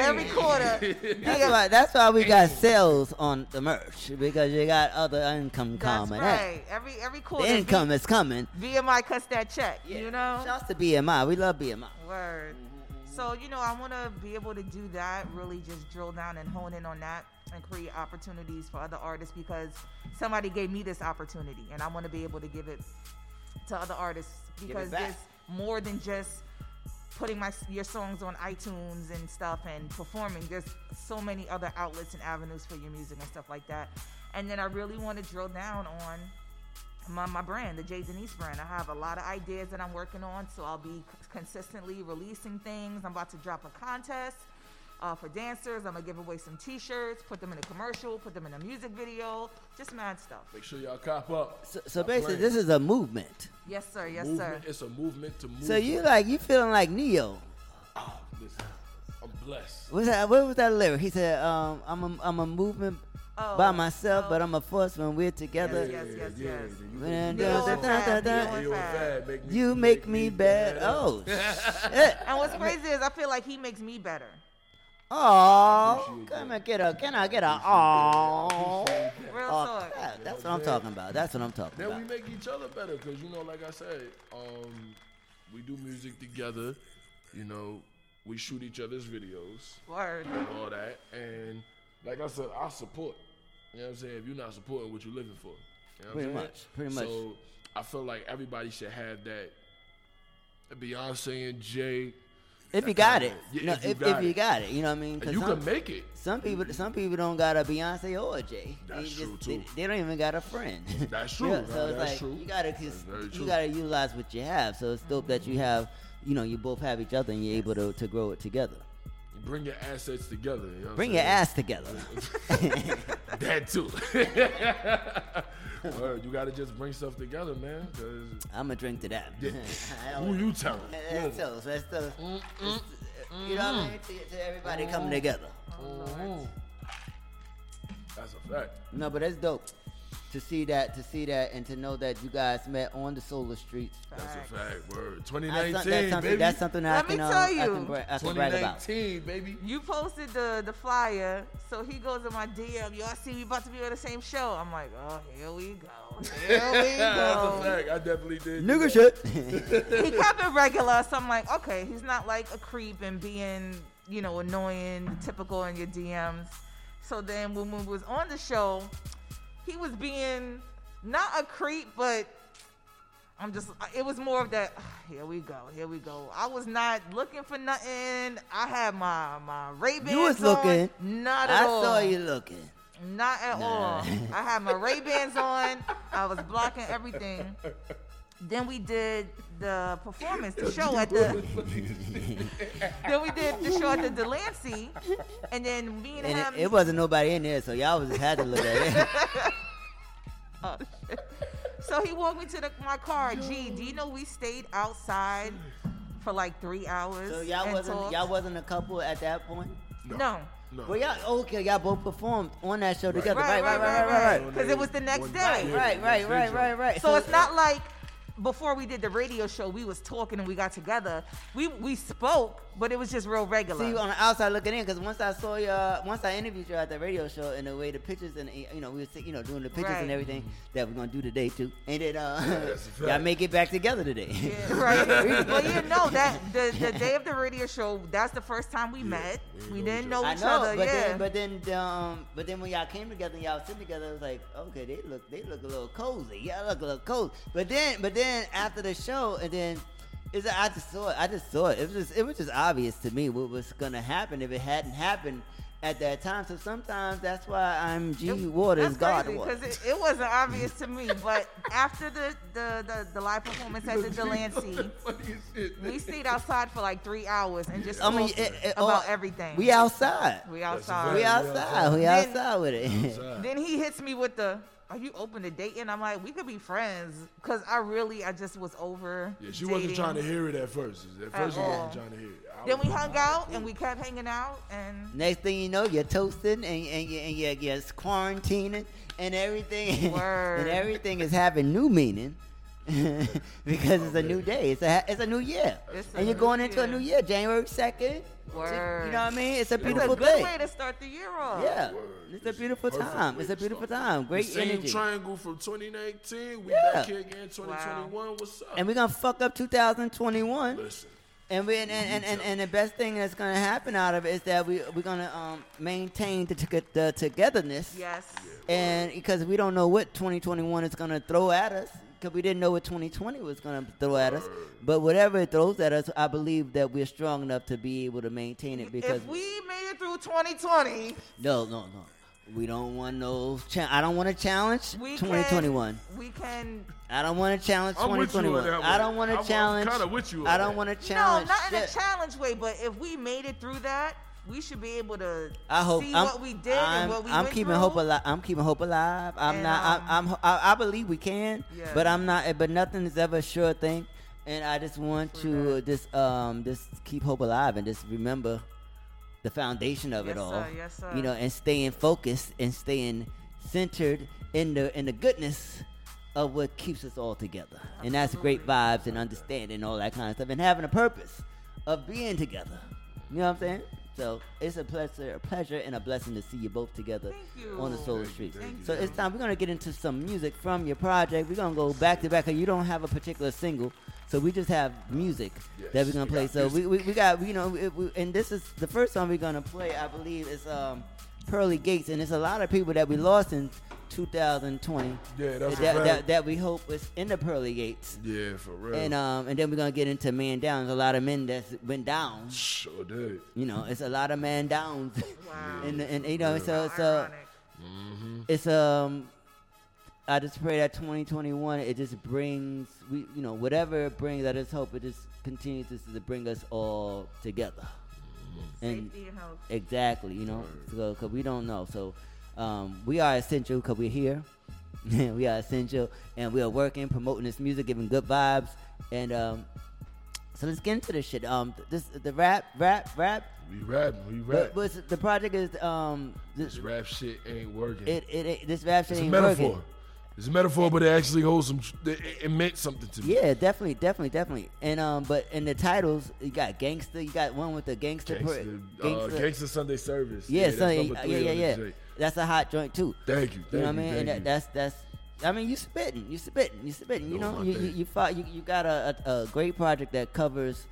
That's why we got sales on the merch, because you got other income coming. That's right. Every quarter. The income is coming. BMI cuts that check, Shouts to BMI. We love BMI. Word. So, I want to be able to do that, really just drill down and hone in on that and create opportunities for other artists, because somebody gave me this opportunity and I want to be able to give it to other artists, because there's more than just putting your songs on iTunes and stuff and performing. There's so many other outlets and avenues for your music and stuff like that. And then I really want to drill down on my brand, the J Denise brand. I have a lot of ideas that I'm working on, so I'll be consistently releasing things. I'm about to drop a contest for dancers. I'm gonna give away some t-shirts, put them in a commercial, put them in a music video, just mad stuff. Make sure y'all cop up. So basically, this is a movement. Yes, sir. Yes, movement, sir. It's a movement to move. So you feeling like Neo? Oh, listen, I'm blessed. What was that lyric? He said, "I'm a movement." By myself, but I'm a force when we're together. Yes. You make me bad. Oh, shit. And what's crazy is I feel like he makes me better. Oh, come and get a, can I get a, oh. Real talk. That's what I'm talking about. Then we make each other better because, like I said, we do music together. We shoot each other's videos. Word. And all that. And like I said, I support. You know what I'm saying? If you're not supporting what you're living for. You know what I'm saying? Pretty much. So I feel like everybody should have that. Beyonce and Jay. If you got it. If you got it. You know what I mean? You can make it. Some people don't got a Beyonce or a Jay. That's true, too. They don't even got a friend. That's true. So that's true. You got to utilize what you have. So it's dope that you have, you both have each other and you're able to grow it together. Bring your assets together. You know Bring your ass together. That too. Word, you gotta just bring stuff together, man. I'm gonna drink to that. Yeah. Who you telling? That's you know what I mean? To everybody coming together. That's a fact. No, but that's dope. To see that, and to know that you guys met on the solar streets. That's a fact. Word. 2019, baby. That's something that I can write about. 2019, baby. You posted the flyer, so he goes in my DM. Y'all see we about to be on the same show. I'm like, oh, here we go. That's a fact. I definitely did. Nigga shit. He kept it regular, so I'm like, okay, he's not like a creep and being, annoying, typical in your DMs. So then when we was on the show, he was being not a creep, but it was more of that. Here we go. I was not looking for nothing. I had my Ray-Bans. You was on. Looking. Not at all. I saw you looking. Not at all. I had my Ray-Bans on. I was blocking everything. Then we did the performance, the show at the. Then we did the show at the Delancey, and then me and him. It wasn't nobody in there, so y'all just had to look at it. Oh, shit. So he walked me to my car. Gee, do you know we stayed outside for like 3 hours? So y'all wasn't a couple at that point. No. No. Well, y'all both performed on that show together, right? Because it was the next day, right. So it's not like. Before we did the radio show, we was talking and we got together. We spoke, but it was just real regular. See, on the outside looking in, because once I interviewed you at the radio show, and the way the pictures and we were doing the pictures and everything that we're gonna do today too, and then y'all may get back together today. Yeah, right. Well, that the day of the radio show, that's the first time we met. We didn't know each other. But then when y'all came together and y'all sitting together, it was like, okay, they look a little cozy. Y'all look a little cozy. But then. After the show, and then I just saw it. It was just obvious to me what was gonna happen if it hadn't happened at that time. So sometimes that's why I'm G Waters, God Waters. Because it wasn't obvious to me, but after the live performance at the Delancey, we stayed outside for like 3 hours and just about everything. We outside with it. Then he hits me with the. Are you open to dating? I'm like, we could be friends. Because I just was over. Yeah, she wasn't trying to hear it at first. Then we hung out and we kept hanging out. And next thing you know, you're toasting and you're quarantining and everything. Word. And everything is having new meaning. Because it's a new day. It's a new year. You're going into a new year, January 2nd. Word. You know what I mean? It's a beautiful day. It's a good way to start the year off. Yeah. Word. It's a beautiful time. Great energy. Same triangle from 2019. We back here again 2021. Wow. What's up? And we're going to fuck up 2021. Listen. And the best thing that's going to happen out of it is that we're going to maintain the togetherness. Yes. And because we don't know what 2021 is going to throw at us. because we didn't know what 2020 was going to throw at us. But whatever it throws at us, I believe that we're strong enough to be able to maintain it. Because if we made it through 2020. No. We don't want no. I don't want to challenge 2021. I don't want to challenge 2021. I don't want to challenge. I'm kind of with you. I don't want to challenge. No, not in a challenge way. But if we made it through that, we should be able to. I hope. See what we did and what we. I'm keeping hope alive. I'm not. I believe we can. Yeah. But I'm not. But nothing is ever a sure thing. And I just want to just keep hope alive and just remember the foundation of it all, yes, sir. You know, and staying focused and staying centered in the goodness of what keeps us all together. Absolutely. And that's great vibes and understanding and all that kind of stuff, and having a purpose of being together. You know what I'm saying? So it's a pleasure and a blessing to see you both together on the Solar Street. So it's time. We're going to get into some music from your project. We're going to go back to back. You don't have a particular single, so we just have music that we're going to play. So we got, you know, and this is the first song we're going to play, I believe, is Pearly Gates. And it's a lot of people that we lost in 2020 that we hope is in the Pearly Gates. Yeah, for real. And then we're going to get into man downs. A lot of men that's been down. Sure did. You know, it's a lot of man downs. Wow. And you know, so it's I just pray that 2021, it just brings, you know, whatever it brings, I just hope it just continues to bring us all together. And safety and health. Exactly, you know, because we don't know. So we are essential because we're here. We are essential, and we are working, promoting this music, giving good vibes. And so let's get into this shit. The rap. We rap. But the project is this rap shit ain't working. This rap shit ain't working. It's a metaphor, but it actually holds some. It meant something to me. Yeah, definitely. And but in the titles, you got gangster. You got one with the gangster Sunday Service. Yeah, Sunday. That's a hot joint too. Thank you. You know what I mean? And that's. I mean, you spitting. You know, you got a great project that covers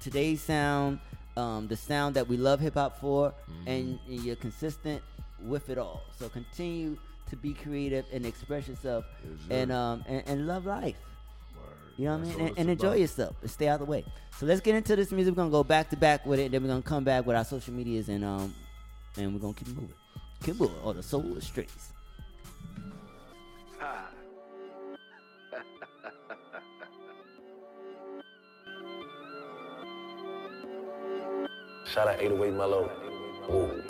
today's sound, the sound that we love hip hop for, and you're consistent with it all. So continue to be creative and express yourself, and love life. Word. You know what I mean? And enjoy yourself. Stay out of the way. So let's get into this music. We're gonna go back to back with it, and then we're gonna come back with our social medias, and we're gonna keep moving. Keep moving on the Solar Streets. Shout out 808 Mello. Ooh.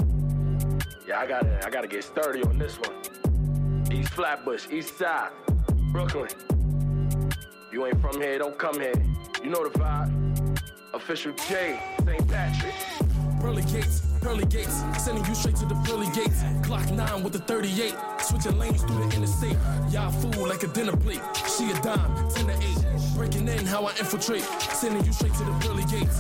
Yeah, I gotta get sturdy on this one. East Flatbush, East Side, Brooklyn. You ain't from here, don't come here. You know the vibe. Official J, St. Patrick. Pearly Gates, sending you straight to the Pearly Gates. Glock 9 with the 38, switching lanes through the interstate. Y'all fool like a dinner plate. She a dime, 10 to 8. Breaking in how I infiltrate, sending you straight to the Pearly Gates,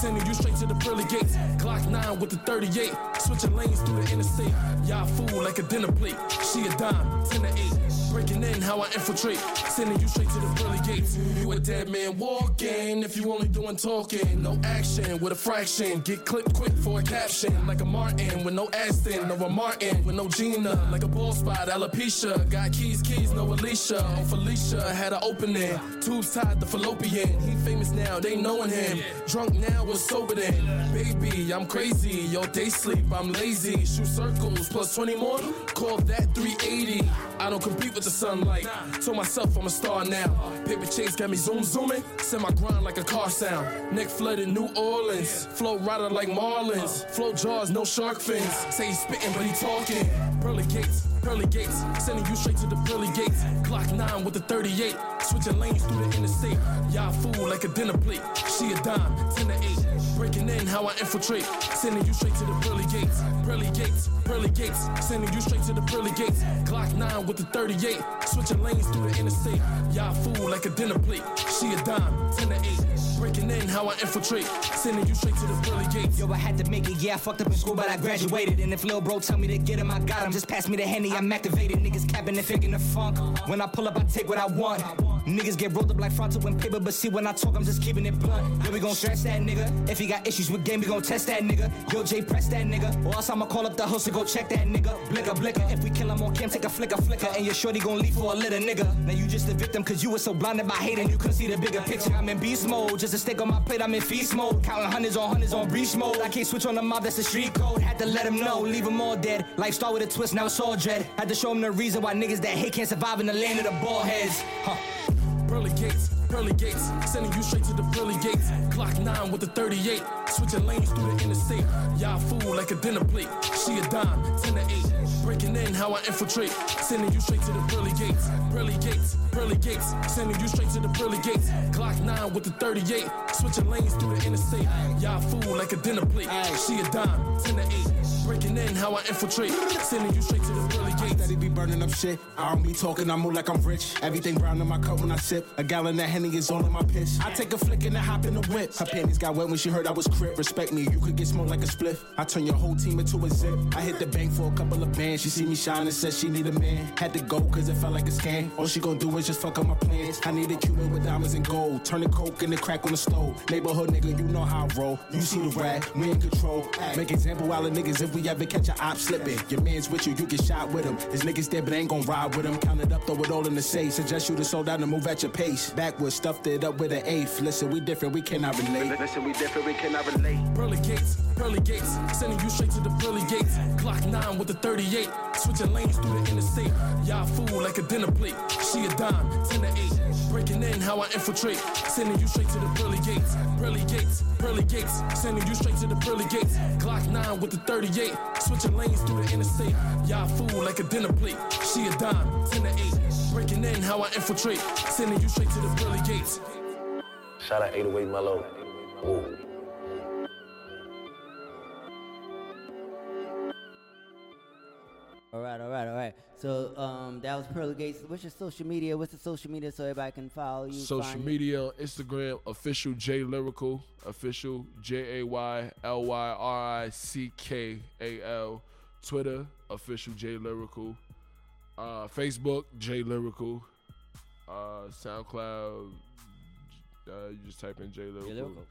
sending you straight to the Pearly Gates. Glock 9 with the 38, switching lanes through the interstate. Y'all fool like a dinner plate. She a dime, 10 to 8. Breaking in how I infiltrate, sending you straight to the Pearly Gates. You a dead man walking if you only doing talking. No action with a fraction. Get clipped quick for a caption. Like a Martin with no Aston, no a Martin with no Gina. Like a ball spot, alopecia. Got keys, no Alicia. Oh, Felicia had an opening. Tubes tied the fallopian. He famous now, they knowing him. Drunk now, we're sober then. Baby, I'm crazy. Yo, they sleep, I'm lazy. Shoot circles, plus 20 more. Call that 380. I don't compete with the sunlight. Told myself I'm a star now. Paper chase got me zooming. Send my grind like a car sound. Neck flooded New Orleans. Flow rider like Marlins. Flow jaws, no shark fins. Say he's spitting, but he talking. Pearly Gates, sending you straight to the Pearly Gates. Glock 9 with the 38, switching lanes through the interstate. Y'all fool like a dinner plate. She a dime, 10 to 8. Breaking in how I infiltrate, sending you straight to the Pearly Gates, sending you straight to the Pearly Gates. Glock 9 with the 38, switching lanes through the interstate. Y'all fool like a dinner plate. She a dime, 10 to 8. Breaking in how I infiltrate, sending you straight to the Pearly Gates. Yo, I had to make it, I fucked up in school, but I graduated. And if Lil Bro tell me to get him, I got him. Just pass me the Henny, I'm activated. Niggas capping and faking the funk. When I pull up, I take what I want. Niggas get rolled up like Fronto and paper, but see when I talk, I'm just keeping it blunt. Then we gon' stretch that nigga. If he got issues with game, we gon' test that nigga. Yo, Jay, press that nigga. Or else I'ma call up the host to go check that nigga. Blicker, blicker. If we kill him on cam, take a flicker, flicker. And your shorty gon' leave for a litter, nigga. Now you just a victim, cause you were so blinded by hate and you couldn't see the bigger picture. I'm in beast mode, just a stick on my plate, I'm in feast mode. Counting hundreds on breach mode. I can't switch on the mob, that's the street code. Had to let him know, leave him all dead. Life start with a twist, now it's all dread. Had to show him the reason why niggas that hate can't survive in the land of the bald heads. Huh. Pearly gates, sending you straight to the pearly gates. Glock 9 with the 38, switching lanes through the interstate. Y'all fool like a dinner plate, she a dime, 10 to 8. Breaking in how I infiltrate, sending you straight to the pearly gates. Pearly gates, sending you straight to the pearly gates. Glock 9 with the 38, switching lanes through the interstate. Y'all fool like a dinner plate, she a dime, 10 to 8. Breaking in how I infiltrate, sending you straight to the pearly gates. That he be burning up shit, I don't be talking, I move like I'm rich. Everything brown in my cup when I sip, a gallon of Henny is all in my piss. I take a flick and I hop in the whip. Her panties got wet when she heard I was crip. Respect me, you could get smoked like a spliff. I turn your whole team into a zip. I hit the bank for a couple of bands. She see me shine and said she need a man. Had to go cause it felt like a scam. All she gon' do is just fuck up my plans. I need a Cuban with diamonds and gold. Turn the coke and the crack on the stove. Neighborhood nigga, you know how I roll. You see the rag, we in control. Make example out of niggas if we ever catch a op slipping. Your man's with you, you get shot with him. His niggas dead but ain't gon' ride with him. Count it up, throw it all in the safe. Suggest you to slow down and move at your pace. Backwards, stuffed it up with an eighth. Listen, we different, we cannot relate. Pearly gates, sending you straight to the pearly gates. Glock 9 with the 38, switching lanes through the interstate. Y'all fool like a dinner plate, she a dime, 10 to 8. Breaking in how I infiltrate, sending you straight to the pearly gates. Pearly gates, sending you straight to the pearly gates. Glock 9 with the 38, switching lanes through the interstate. Y'all fool like a dinner plate, she a dime, 10 to 8. Breaking in how I infiltrate, sending you straight to the pearly gates. Shout out 808 Mello. Ooh. All right. So that was Pearly Gates. What's your social media? What's the social media so everybody can follow you? Social media, you? Instagram, official Jay Lyrical, official JAYLYRICKAL. Twitter, official Jay Lyrical. Facebook, Jay Lyrical. SoundCloud, you just type in Jay Lyrical. Jay Lyrical.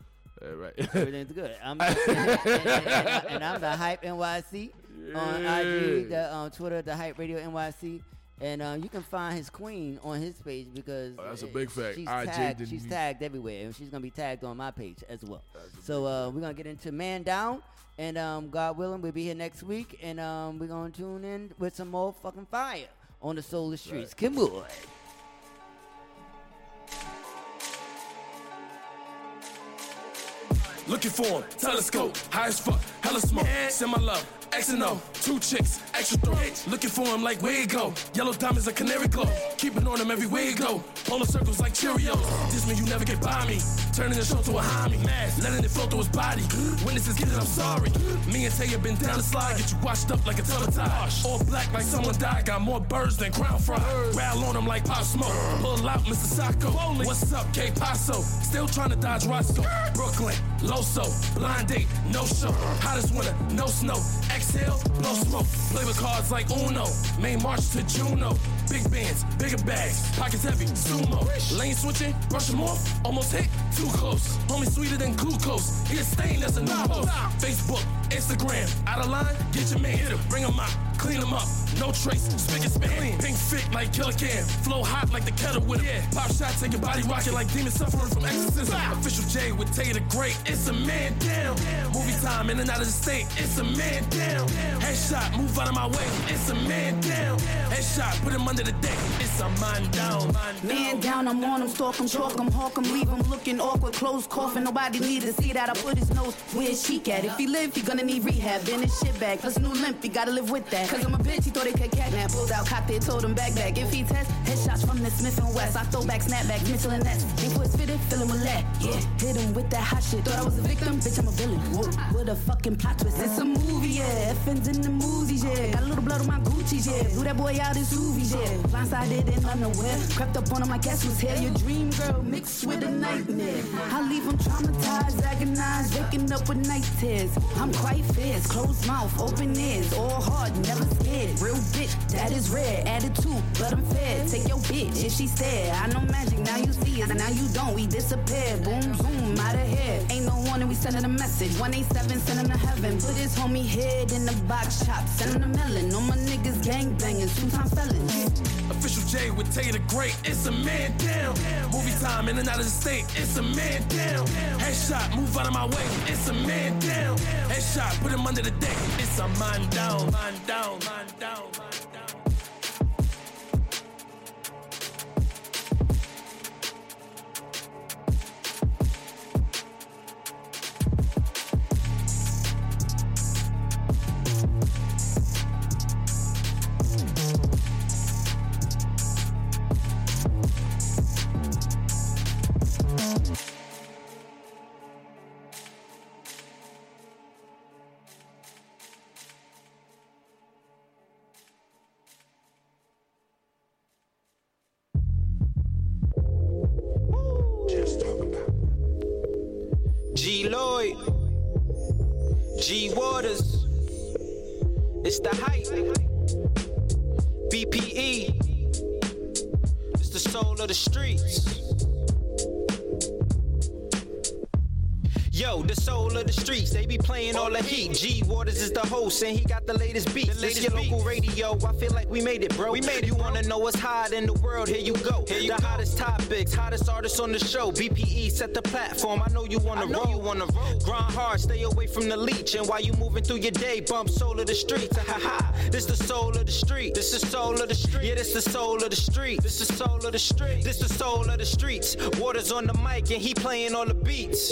Yeah, right. Everything's good. And I'm the Hype NYC on IG, the Twitter, the Hype Radio NYC, and you can find his queen on his page because that's a big fact. She's tagged everywhere, and she's gonna be tagged on my page as well. So we're gonna get into Man Down, and God willing, we'll be here next week, and we're gonna tune in with some more fucking fire on the Solar Streets. Right. Good boy. Looking for him, telescope, high as fuck, hella smoke, send my love, X and O, two chicks, extra throat. Looking for him like where he go, yellow diamonds like canary glow, keeping on him everywhere he go, polar circles like Cheerios, this mean you never get by me, turning the show to a homie, letting it flow through his body, witnesses get it, I'm sorry, me and Tay have been down the slide, get you washed up like a teletie, all black like someone died, got more birds than crown fry, growl on him like Pop Smoke, pull out Mr. Sacco, what's up K Paso, still trying to dodge Roscoe, Brooklyn, Loso, blind date, no show, hottest winter, no snow, exhale, no smoke, play with cards like Uno, May March to Juno, big bands, bigger bags, pockets heavy, sumo, lane switching, brush him off, almost hit, too close, homie sweeter than glucose, he a stain, that's a new host, Facebook, Instagram, out of line, get your man, hit him, bring him out, clean him up, no trace, spick and span, pink fit like Killer Cam, flow hot like the kettle with him, pop shots and your body rocking like demons suffering from exorcism, official J with Tay the Great, it's a man down, movie time in and out of the state, it's a man down. Headshot, move out of my way. It's a man down. Headshot, put him under the deck. It's a man down. Man down, I'm on him, stalk him, chalk him, hawk him, leave him looking awkward, closed, coughing. Nobody need to see that. I put his nose where his cheek at. If he live, he gonna need rehab. Then his shit back. Plus new limp, he gotta live with that. Cause I'm a bitch, he thought he could catnap. Pulled out, copped it, told him back. If he test, headshots from the Smith and West. I throw back, snapback, missile and nets. They put fitted, fill him with that. Yeah, hit him with that hot shit. Thought I was a victim, bitch, I'm a villain. Whoa, with a fucking plot twist. It's a movie, yeah. F'ins in the movies, yeah. Got a little blood on my Gucci, yeah. Blew that boy out his movies, yeah. Blindsided and unaware. Crept up on him, I guess was here. Your dream girl mixed with a nightmare. I leave him traumatized, agonized, waking up with night tears. I'm quite fierce, closed mouth, open ears, all hard, never never scared. Real bitch, that is rare. Attitude, but I'm fair. Take your bitch if she stare. I know magic, now you see it, now you don't. We disappear. Boom, zoom, out of here. Ain't no warning, we sending a message. 187, send him to heaven. Put his homie head in the box chop. Send him to melon. All my niggas gangbangers, 2-time felons. Official J with Taylor Great, it's a man down. Movie time in and out of the state, it's a man down. Headshot, move out of my way, it's a man down. Headshot, put him under the deck, it's a man down. Man down, man down, man down. G Lloyd, G Waters, it's the hype, BPE, it's the soul of the streets. Yo, the soul of the streets, they be playing all the heat. G Waters is the host and he got the latest beats. This your local radio, I feel like we made it, bro. We made it. You wanna know what's hot in the world, here you go. The hottest topics, hottest artists on the show. BPE set the platform, I know you wanna roll. Grind hard, stay away from the leech. And while you moving through your day, bump soul of the streets. This the soul of the street. This the soul of the street. Yeah, this the soul of the street. This the soul of the street. This the soul of the streets. Waters on the mic and he playing all the beats.